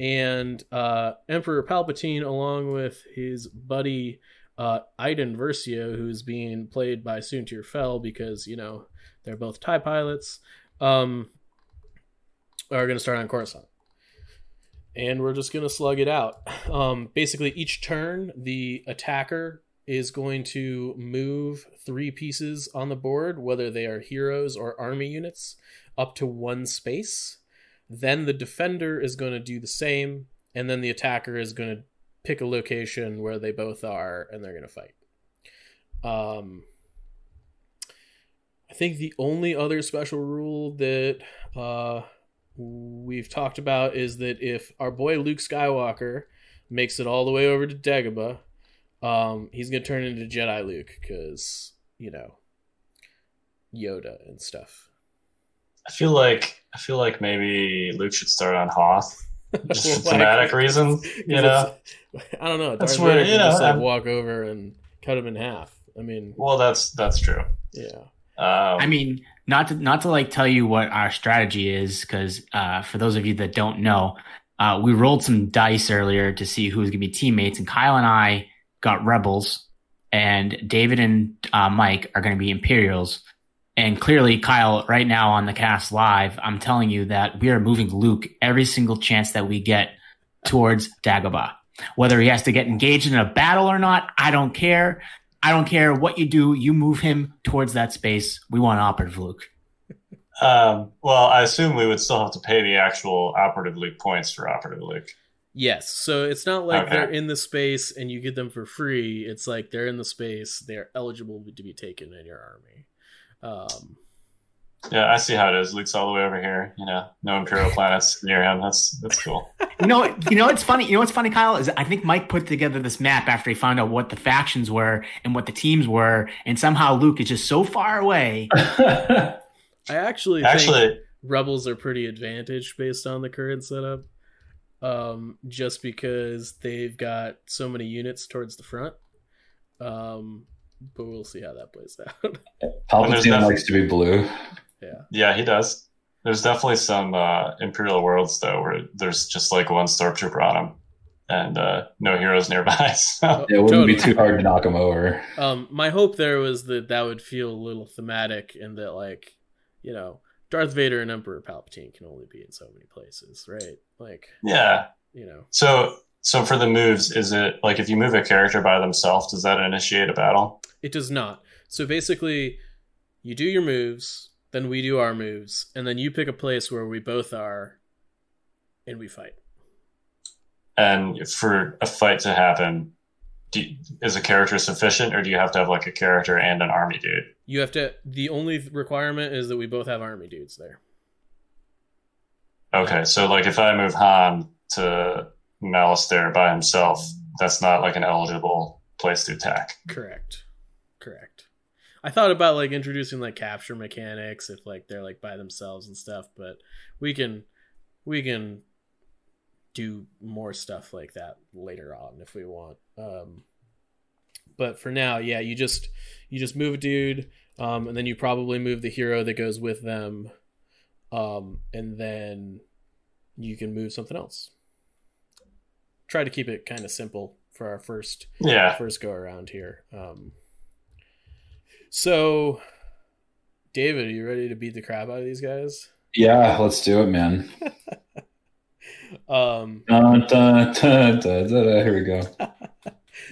And Emperor Palpatine, along with his buddy Iden Versio, who's being played by Soontir Fel, because, you know, they're both TIE pilots, are going to start on Coruscant. And we're just going to slug it out. Basically, each turn, the attacker is going to move three pieces on the board, whether they are heroes or army units, up to one space. Then the defender is going to do the same. And then the attacker is going to pick a location where they both are, and they're going to fight. I think the only other special rule that we've talked about is that if our boy Luke Skywalker makes it all the way over to Dagobah, he's going to turn into Jedi Luke, because, you know, Yoda and stuff. I feel like maybe Luke should start on Hoth, just for thematic reasons, you know? I don't know. That's where, you know, like, walk over and cut him in half. I mean... Well, that's true. Yeah. I mean, not to like tell you what our strategy is, because for those of you that don't know, we rolled some dice earlier to see who was going to be teammates, and Kyle and I got Rebels, and David and Mike are going to be Imperials. And clearly, Kyle, right now on the cast live, I'm telling you that we are moving Luke every single chance that we get towards Dagobah. Whether he has to get engaged in a battle or not, I don't care. I don't care what you do. You move him towards that space. We want Operative Luke. Well, I assume we would still have to pay the actual Operative Luke points for Operative Luke. Yes. So it's not like they're in the space and you get them for free. It's like they're in the space. They're eligible to be taken in your army. Yeah, I see how it is. Luke's all the way over here. You know, no Imperial planets near him. That's cool. You know what's funny? You know what's funny, Kyle, is I think Mike put together this map after he found out what the factions were and what the teams were, and somehow Luke is just so far away. I actually think Rebels are pretty advantaged based on the current setup, just because they've got so many units towards the front. But we'll see how that plays out. Palpatine likes to be blue. Yeah, he does. There's definitely some Imperial worlds, though, where there's just like one stormtrooper on him and no heroes nearby. So. It wouldn't be too hard to knock him over. My hope there was that would feel a little thematic, and that, like, you know, Darth Vader and Emperor Palpatine can only be in so many places, right? Like, yeah, you know. So for the moves, is it like if you move a character by themselves, does that initiate a battle? It does not. So basically, You do your moves, then we do our moves, and then you pick a place where we both are, and we fight. And for a fight to happen, is a character sufficient, or do you have to have like a character and an army dude? You have to. The only requirement is that we both have army dudes there. Okay, so like if I move Han to Malice there by himself, that's not like an eligible place to attack. Correct. I thought about like introducing like capture mechanics if like they're like by themselves and stuff, but we can do more stuff like that later on if we want. But for now, yeah, you just move a dude, and then you probably move the hero that goes with them, and then you can move something else. Try to keep it kind of simple for our first go around here. So, David, are you ready to beat the crap out of these guys? Yeah, let's do it, man. Here we go.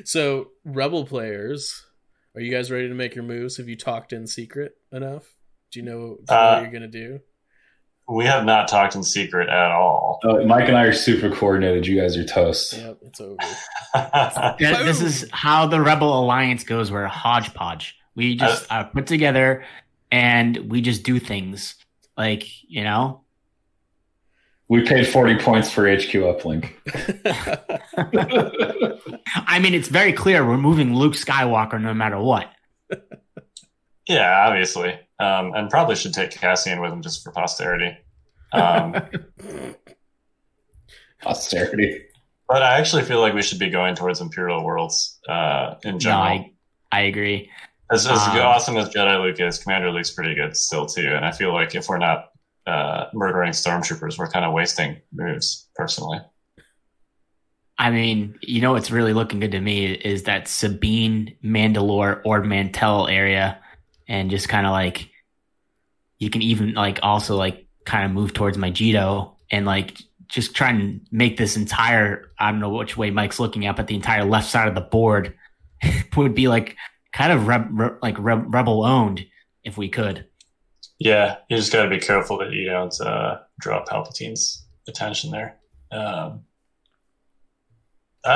So, Rebel players, are you guys ready to make your moves? Have you talked in secret enough? Do you know what you're going to do? We have not talked in secret at all. Mike and I are super coordinated. You guys are toast. Yep, it's over. This is how the Rebel Alliance goes. We're a hodgepodge. We just are put together and we just do things. Like, you know? We paid 40 points for HQ uplink. I mean, it's very clear we're moving Luke Skywalker no matter what. Yeah, obviously. And probably should take Cassian with him just for posterity. Posterity. But I actually feel like we should be going towards Imperial Worlds in general. No, I agree. As awesome as Jedi Luke is, Commander Luke's pretty good still, too. And I feel like if we're not murdering stormtroopers, we're kind of wasting moves, personally. I mean, you know what's really looking good to me is that Sabine, Mandalore, or Mantell area, and just kind of like you can even like also like kind of move towards Mygito and like just try and make this entire, I don't know which way Mike's looking at, but the entire left side of the board would be like kind of rebel owned if we could. Yeah, you just got to be careful that you don't draw Palpatine's attention there. I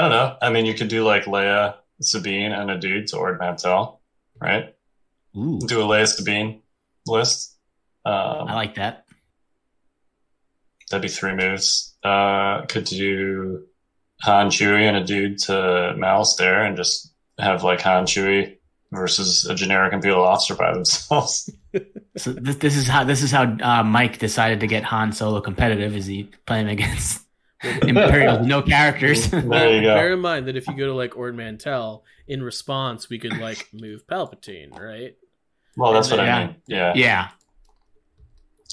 don't know. I mean, you could do like Leia, Sabine, and a dude to Ord Mantell, right? Ooh. Do a Leia Sabine list. I like that. That'd be three moves. Could do Han, Chewie, and a dude to Malice there, and just have like Han, Chewie versus a generic Imperial officer by themselves. So this is how Mike decided to get Han Solo competitive. Is he playing against Imperial no characters? There you go. Bear in mind that if you go to like Ord Mantell, in response we could like move Palpatine, right? Well, that's what I mean. Yeah.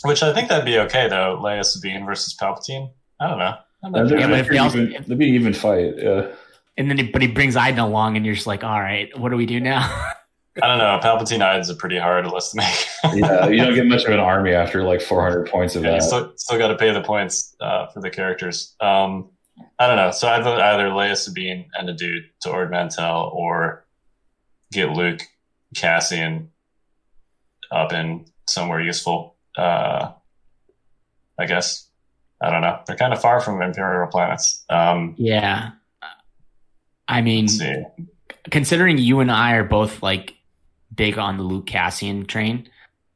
Which I think that'd be okay though. Leia Sabine versus Palpatine. I don't know. That'd be an even fight. Yeah. And then but he brings Iden along, and you're just like, all right, what do we do now? I don't know. Palpatine Iden's a pretty hard list to make. Yeah, you don't get much of an army after like 400 points of that. You still got to pay the points for the characters. I don't know. So I'd vote either Leia Sabine and a dude to Ord Mantell, or get Luke Cassian up in somewhere useful, I guess. I don't know. They're kind of far from Imperial planets. Yeah. I mean, considering you and I are both like big on the Luke Cassian train,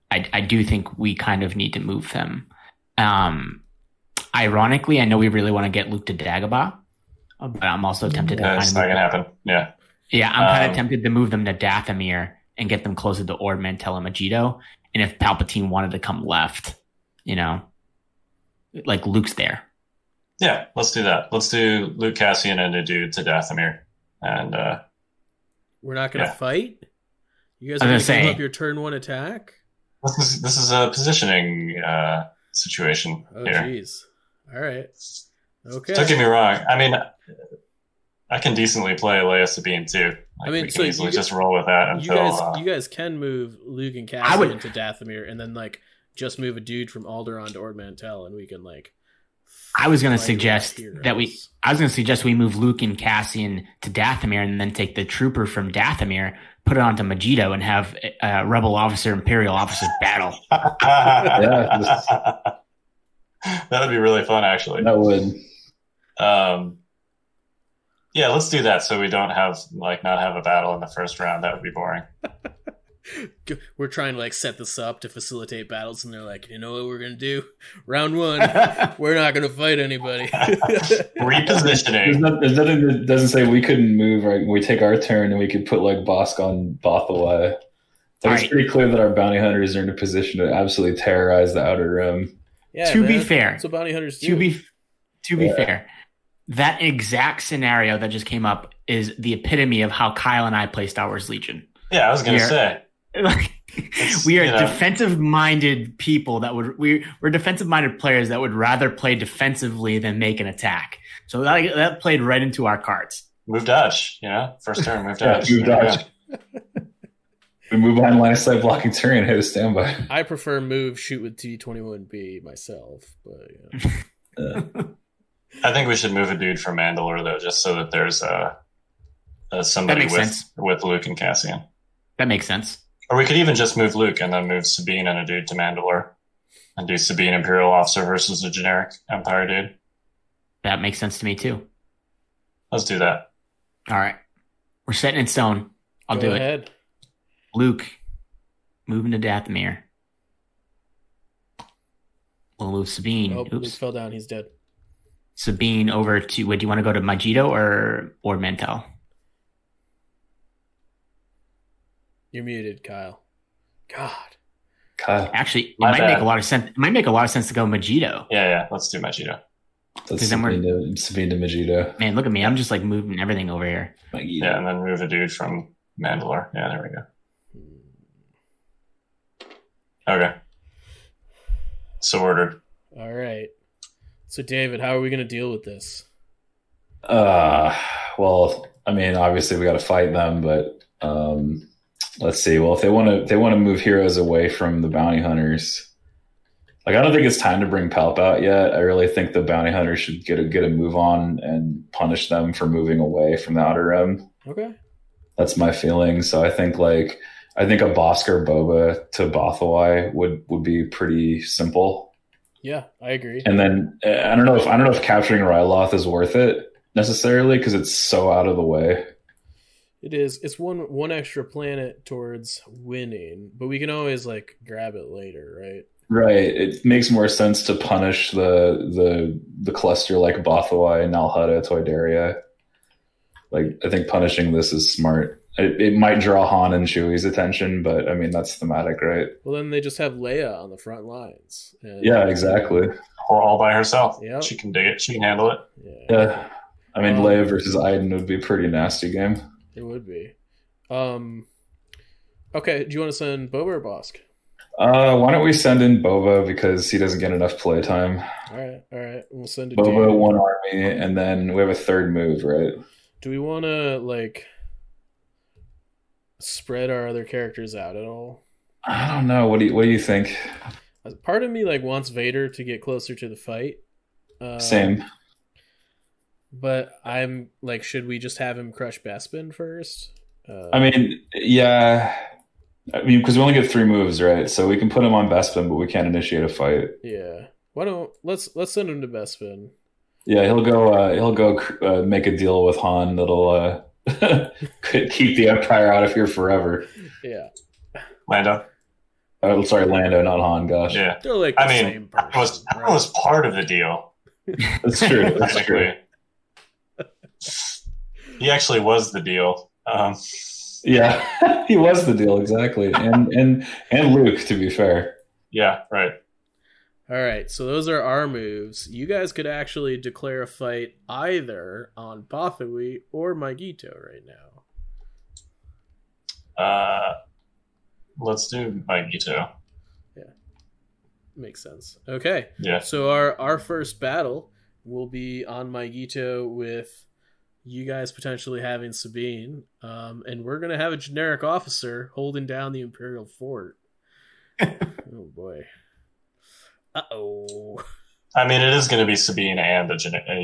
I do think we kind of need to move him. Ironically, I know we really want to get Luke to Dagobah, but I'm also tempted. That's not gonna happen. Yeah, I'm kind of tempted to move them to Dathomir and get them closer to Ord Mantell and Mygito. And if Palpatine wanted to come left, you know, like Luke's there. Yeah, let's do that. Let's do Luke Cassian and a dude to Dathomir. And we're not going to fight? You guys are going to give up your turn one attack? This is a positioning situation here. Oh, jeez. All right. Okay. Don't get me wrong. I mean, I can decently play Leia Sabine, too. Like, I mean, we can easily just roll with that until... You guys can move Luke and Cassian to Dathomir and then, like, just move a dude from Alderaan to Ord Mantell, and we can, like... I was going to suggest we move Luke and Cassian to Dathomir and then take the trooper from Dathomir, put it onto Megiddo, and have a rebel officer, imperial officer battle. That'd be really fun, actually. That would. Yeah, let's do that. So we don't have not have a battle in the first round. That would be boring. We're trying to set this up to facilitate battles, and they're like, you know what we're gonna do? Round one, we're not gonna fight anybody. Repositioning. There's nothing that doesn't say we couldn't move. Right, we take our turn, and we could put Bosk on Bothaway. So it's pretty clear that our bounty hunters are in a position to absolutely terrorize the Outer Rim. Yeah, to be fair, that's what bounty hunters do. To be fair, that exact scenario that just came up is the epitome of how Kyle and I play Star Wars Legion. Yeah, I was gonna say. We are defensive-minded people that we're defensive-minded players that would rather play defensively than make an attack. So that played right into our cards. Move dodge, first turn. Move dodge. Yeah, move dodge. We move on line of sight blocking turn and hit a standby. I prefer move shoot with T21B myself, but I think we should move a dude from Mandalore though, just so that there's somebody with Luke and Cassian. That makes sense. Or we could even just move Luke and then move Sabine and a dude to Mandalore and do Sabine Imperial Officer versus a generic Empire dude. That makes sense to me, too. Let's do that. All right. We're setting in stone. Go ahead. Luke, moving to Dathomir. We'll move Sabine. Oh, Luke fell down. He's dead. Sabine over to... Wait, do you want to go to Megiddo or Mantel? You're muted, Kyle. Kyle. Actually, it might make a lot of sense. It might make a lot of sense to go Megiddo. Yeah. Let's do Megiddo. Let's Sabine to Megiddo. Man, look at me. I'm just moving everything over here. Megiddo. Yeah, and then move a dude from Mandalore. Yeah, there we go. Okay. So ordered. All right. So, David, how are we going to deal with this? Well, I mean, obviously we got to fight them, but... Let's see. Well, if they want to move heroes away from the bounty hunters. I don't think it's time to bring Palp out yet. I really think the bounty hunters should get a move on and punish them for moving away from the Outer Rim. Okay. That's my feeling. So I think I think a Bosk or Boba to Bothawai would be pretty simple. Yeah, I agree. And then I don't know if capturing Ryloth is worth it necessarily because it's so out of the way. It is. It's one extra planet towards winning, but we can always grab it later, right? Right. It makes more sense to punish the cluster like Bothawai, Nalhada, Toydaria. I think punishing this is smart. It might draw Han and Chewie's attention, but I mean that's thematic, right? Well, then they just have Leia on the front lines. Yeah, exactly. Or all by herself. Yep. She can dig it. She can handle it. Yeah. I mean, Leia versus Iden would be a pretty nasty game. It would be. Okay, do you want to send Boba or Bosk? Why don't we send in Boba because he doesn't get enough playtime. All right. We'll send it Boba, David. One army, and then we have a third move, right? Do we want to, spread our other characters out at all? I don't know. What do you think? Part of me, wants Vader to get closer to the fight. Same. But I'm should we just have him crush Bespin first? Because we only get three moves, right? So we can put him on Bespin, but we can't initiate a fight. Yeah, let's send him to Bespin. Yeah, he'll go make a deal with Han that'll keep the Empire out of here forever. Yeah, Lando. Oh, sorry, Lando, not Han. Gosh, yeah, they're same person. That was part of the deal. That's true. That's true. He actually was the deal. Yeah, he was the deal, exactly. And Luke, to be fair. Yeah, right. All right, so those are our moves. You guys could actually declare a fight either on Bothawai or Megiddo right now. Let's do Megiddo. Yeah, makes sense. Okay, yeah. So our first battle will be on Megiddo with... you guys potentially having Sabine, and we're gonna have a generic officer holding down the Imperial fort. Oh boy. Uh oh. I mean, it is going to be Sabine and a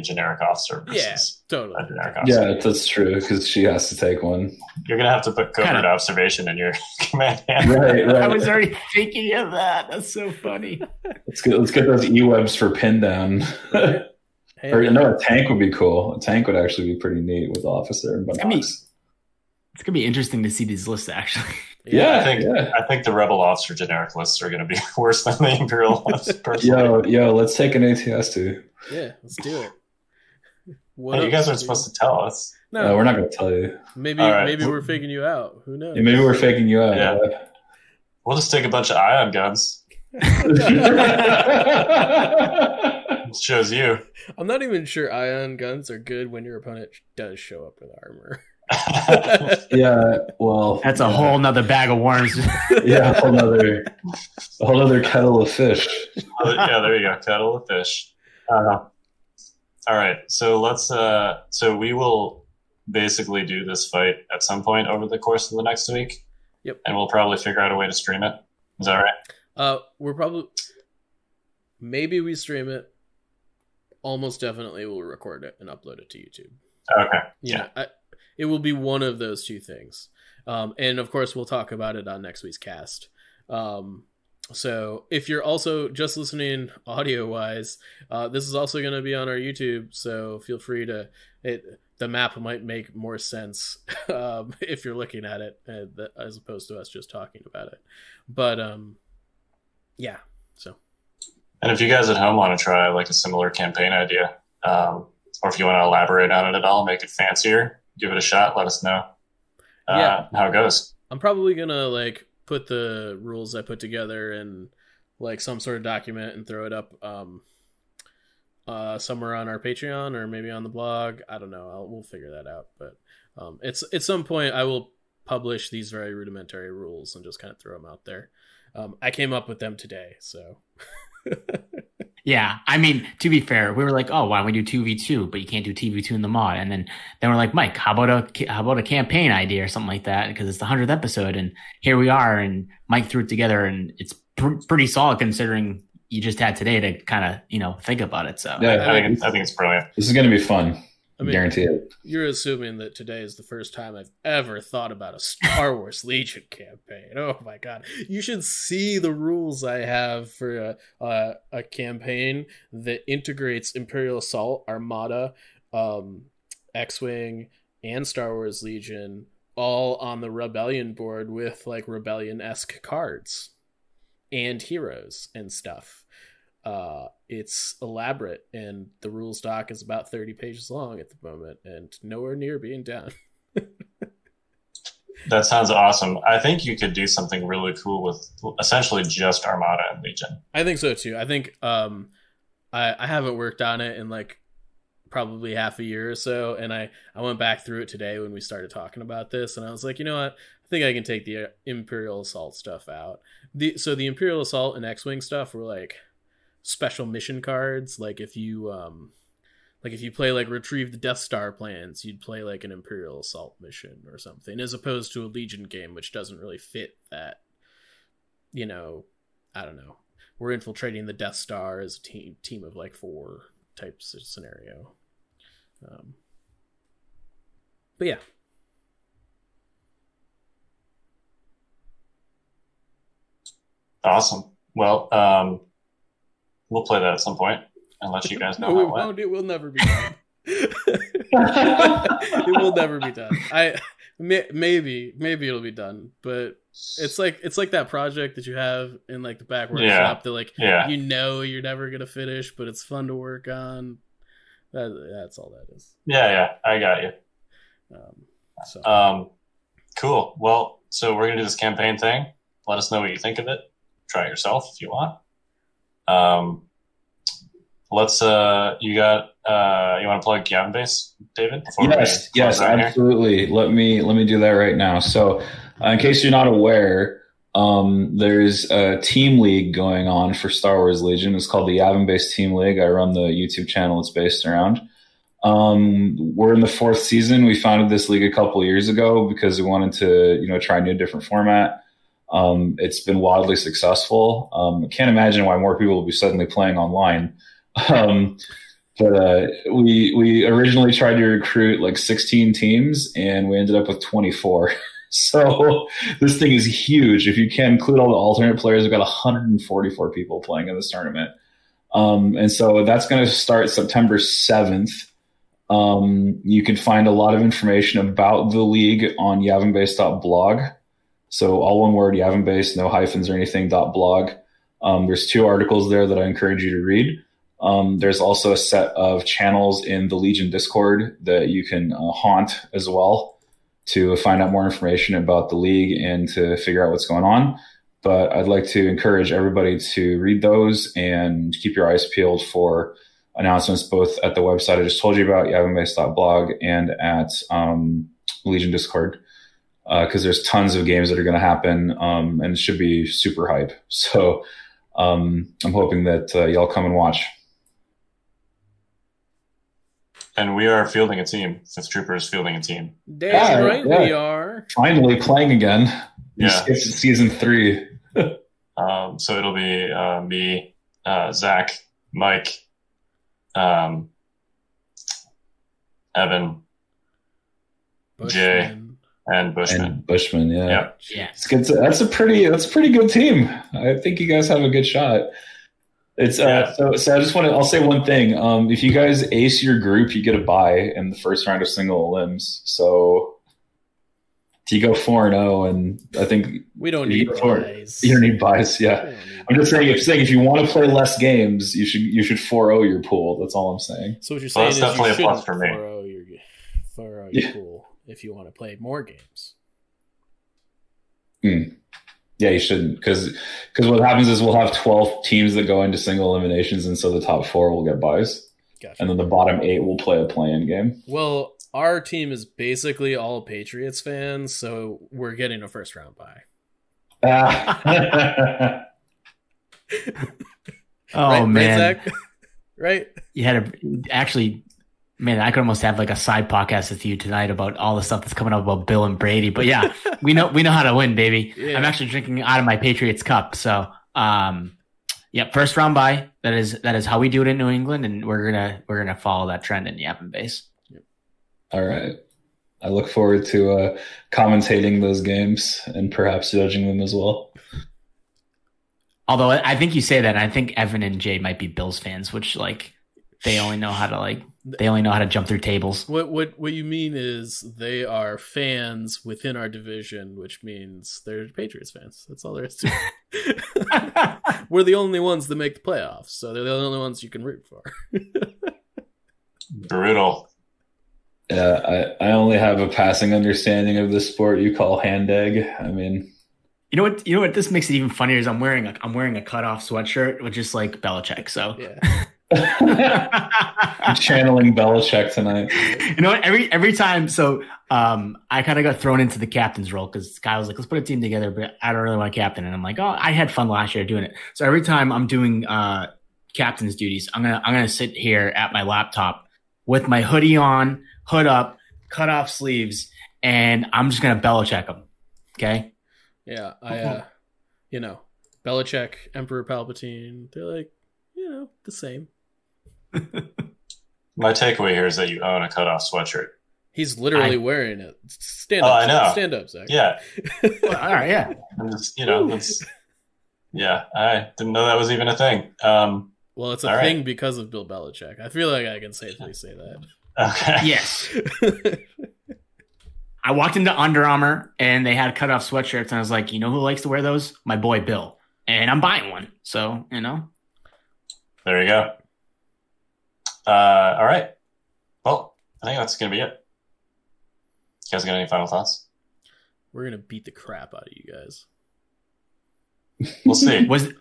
generic officer versus a generic officer. Yeah, that's true, because she has to take one. You're going to have to put covert observation in your command hand. Right, right. I was already thinking of that. That's so funny. Let's get those E-webs for pin down. A tank would be cool. A tank would actually be pretty neat with officer and binocs. It's going to be interesting to see these lists, actually. I think the Rebel officer generic lists are going to be worse than the Imperial ones. Yo, let's take an ATS too. Yeah, let's do it. Hey, you guys aren't supposed to tell us. No, we're not going to tell you. Maybe we're faking you out. Who knows? Yeah, maybe we're faking you out. Yeah. We'll just take a bunch of ion guns. It shows you. I'm not even sure ion guns are good when your opponent does show up with armor. That's a whole nother bag of worms. a whole nother kettle of fish. There you go, kettle of fish. All right, so let's. So we will basically do this fight at some point over the course of the next week. Yep, and we'll probably figure out a way to stream it. Is that right? Maybe we stream it. Almost definitely, we'll record it and upload it to YouTube. Okay. Yeah. It will be one of those two things. And of course, we'll talk about it on next week's cast. So if you're also just listening audio wise, this is also going to be on our YouTube. So feel free to the map might make more sense if you're looking at it as opposed to us just talking about it. But so. And if you guys at home want to try like a similar campaign idea or if you want to elaborate on it at all, make it fancier. Give it a shot. Let us know how it goes. I'm probably going to put the rules I put together in some sort of document and throw it up somewhere on our Patreon or maybe on the blog. I don't know. We'll figure that out. But it's at some point I will publish these very rudimentary rules and just kind of throw them out there. I came up with them today, so... Yeah, I mean, to be fair, we were like, oh, why don't we do 2v2, but you can't do 2v2 in the mod. And then we're like, Mike, how about a campaign idea or something like that? Because it's the 100th episode, and here we are, and Mike threw it together, and it's pretty solid considering you just had today to kind of, think about it. So yeah, I think it's brilliant. This is going to be fun. Guarantee it. You're assuming that today is the first time I've ever thought about a Star Wars Legion campaign. Oh my God. You should see the rules I have for a campaign that integrates Imperial Assault, Armada, X-Wing, and Star Wars Legion all on the Rebellion board with Rebellion-esque cards and heroes and stuff. It's elaborate, and the rules doc is about 30 pages long at the moment and nowhere near being done. That sounds awesome. I think you could do something really cool with essentially just Armada and Legion. I think so too. I think I haven't worked on it in probably half a year or so, and I went back through it today when we started talking about this, and I was like, you know what, I think I can take the Imperial Assault stuff out. So the Imperial Assault and X-Wing stuff were special mission cards. If you play retrieve the Death Star plans, you'd play an Imperial Assault mission or something, as opposed to a Legion game, which doesn't really fit that. I don't know, we're infiltrating the Death Star as a team of 4 types of scenario. But yeah. Awesome. Well, we'll play that at some point and let you guys know. It will never be done. It will never be done. Maybe it'll be done, but it's like that project that you have in the back workshop that you're never gonna finish, but it's fun to work on. That's all that is. Yeah, I got you. Cool. Well, so we're gonna do this campaign thing. Let us know what you think of it. Try it yourself if you want. Let's you want to plug Yavin Base, David? Yes, absolutely. Here? Let me do that right now. So in case you're not aware, there's a team league going on for Star Wars Legion. It's called the Yavin Base Team League. I run the YouTube channel it's based around. We're in the 4th season. We founded this league a couple years ago because we wanted to, try a new different format. It's been wildly successful. I can't imagine why more people will be suddenly playing online. But we originally tried to recruit like 16 teams, and we ended up with 24. So this thing is huge. If you can include all the alternate players, we've got 144 people playing in this tournament. And so that's going to start September 7th. You can find a lot of information about the league on YavinBase.blog. So all one word, YavinBase, no hyphens or anything, .blog. There's two articles there that I encourage you to read. There's also a set of channels in the Legion Discord that you can haunt as well to find out more information about the league and to figure out what's going on. But I'd like to encourage everybody to read those and keep your eyes peeled for announcements both at the website I just told you about, YavinBase.blog, and at Legion Discord, because there's tons of games that are going to happen, and it should be super hype. So I'm hoping that y'all come and watch. And we are fielding a team. Fifth Trooper is fielding a team. That's right, yeah. We are. Finally playing again. Yeah. It's season 3. So it'll be me, Zach, Mike, Evan, Bushman. Jay, and Bushman. Yeah. Yes. It's good to, that's a pretty good team. I think you guys have a good shot. It's so I just want to. I'll say one thing. If you guys ace your group, you get a bye in the first round of single elims. So if you go 4-0, and I think we don't need buys. You don't need buys. Yeah, I'm just saying if you want to play less games, you should 4-0 your pool. That's all I'm saying. So what you're saying is you should 4-0 your pool if you want to play more games. Hmm. Yeah, you shouldn't, because what happens is we'll have 12 teams that go into single eliminations, and so the top 4 will get buys. Gotcha. And then the bottom 8 will play a play-in game. Well, our team is basically all Patriots fans, so we're getting a first-round bye. Oh, man. Right, Zach? Right? You had a, actually... Man, I could almost have like a side podcast with you tonight about all the stuff that's coming up about Bill and Brady. But yeah, we know how to win, baby. Yeah. I'm actually drinking out of my Patriots cup. So, yeah, first round bye. That is how we do it in New England, and we're gonna follow that trend in Yavin Base. Yep. All right, I look forward to commentating those games and perhaps judging them as well. Although I think you say that, and I think Evan and Jay might be Bills fans, which like they only know how to like. They only know how to jump through tables. What you mean is they are fans within our division, which means they're Patriots fans. That's all there is to it. We're the only ones that make the playoffs, so they're the only ones you can root for. Brutal. Yeah, I only have a passing understanding of the sport you call hand egg. I mean, you know what? This makes it even funnier is I'm wearing a cutoff sweatshirt, which is like Belichick. So. Yeah. I'm channeling Belichick tonight. You know what? Every time, so I kind of got thrown into the captain's role because Kyle was like, "Let's put a team together," but I don't really want to captain, and I'm like, "Oh, I had fun last year doing it." So every time I'm doing captain's duties, I'm gonna sit here at my laptop with my hoodie on, hood up, cut off sleeves, and I'm just gonna Belichick them. Okay? Yeah, I Belichick, Emperor Palpatine. They're like, the same. My takeaway here is that you own a cutoff sweatshirt. He's literally wearing it. Stand up. I know. Stand up, Zach. Yeah. Well, all right. Yeah. I didn't know that was even a thing. Well, it's a thing because of Bill Belichick. I feel like I can safely say that. Okay. Yes. I walked into Under Armour and they had cutoff sweatshirts, and I was like, you know who likes to wear those? My boy Bill, and I'm buying one. So there you go. All right. Well, I think that's going to be it. You guys got any final thoughts? We're going to beat the crap out of you guys. We'll see. Was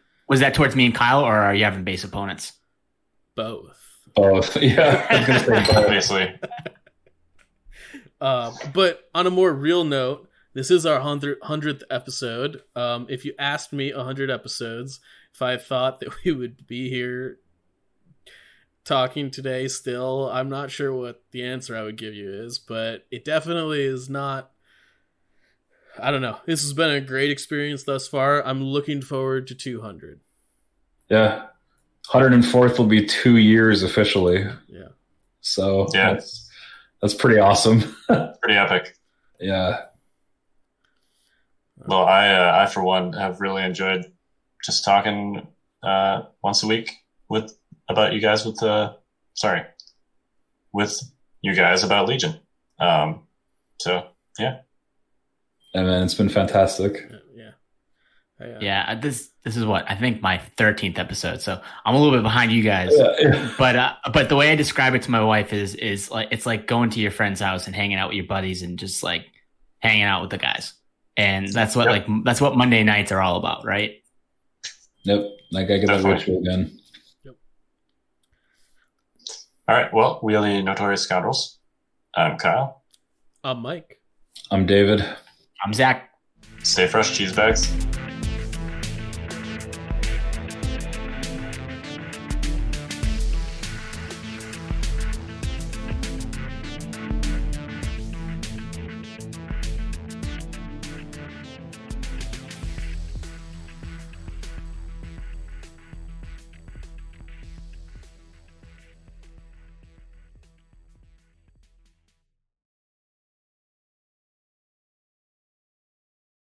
that towards me and Kyle, or are you having base opponents? Both. Yeah. I was going to say both. Obviously. But on a more real note, this is our 100th episode. If you asked me 100 episodes, if I thought that we would be here talking today still, I'm not sure what the answer I would give you is, but it definitely is not. I don't know. This has been a great experience thus far. I'm looking forward to 200. Yeah. 104th will be 2 years officially. Yeah. So yeah. That's pretty awesome. Pretty epic. Yeah. Well, I for one have really enjoyed just talking once a week with you guys about Legion. So yeah. And then it's been fantastic. Yeah. Yeah. This is what I think my 13th episode. So I'm a little bit behind you guys, but the way I describe it to my wife is like, it's like going to your friend's house and hanging out with your buddies and just like hanging out with the guys. And that's what, yep. like, that's what Monday nights are all about. Right. Yep. Like I get that ritual again. Yep. All right. Well, we are the Notorious Scoundrels. I'm Kyle. I'm Mike. I'm David. I'm Zach. Stay fresh, cheese bags.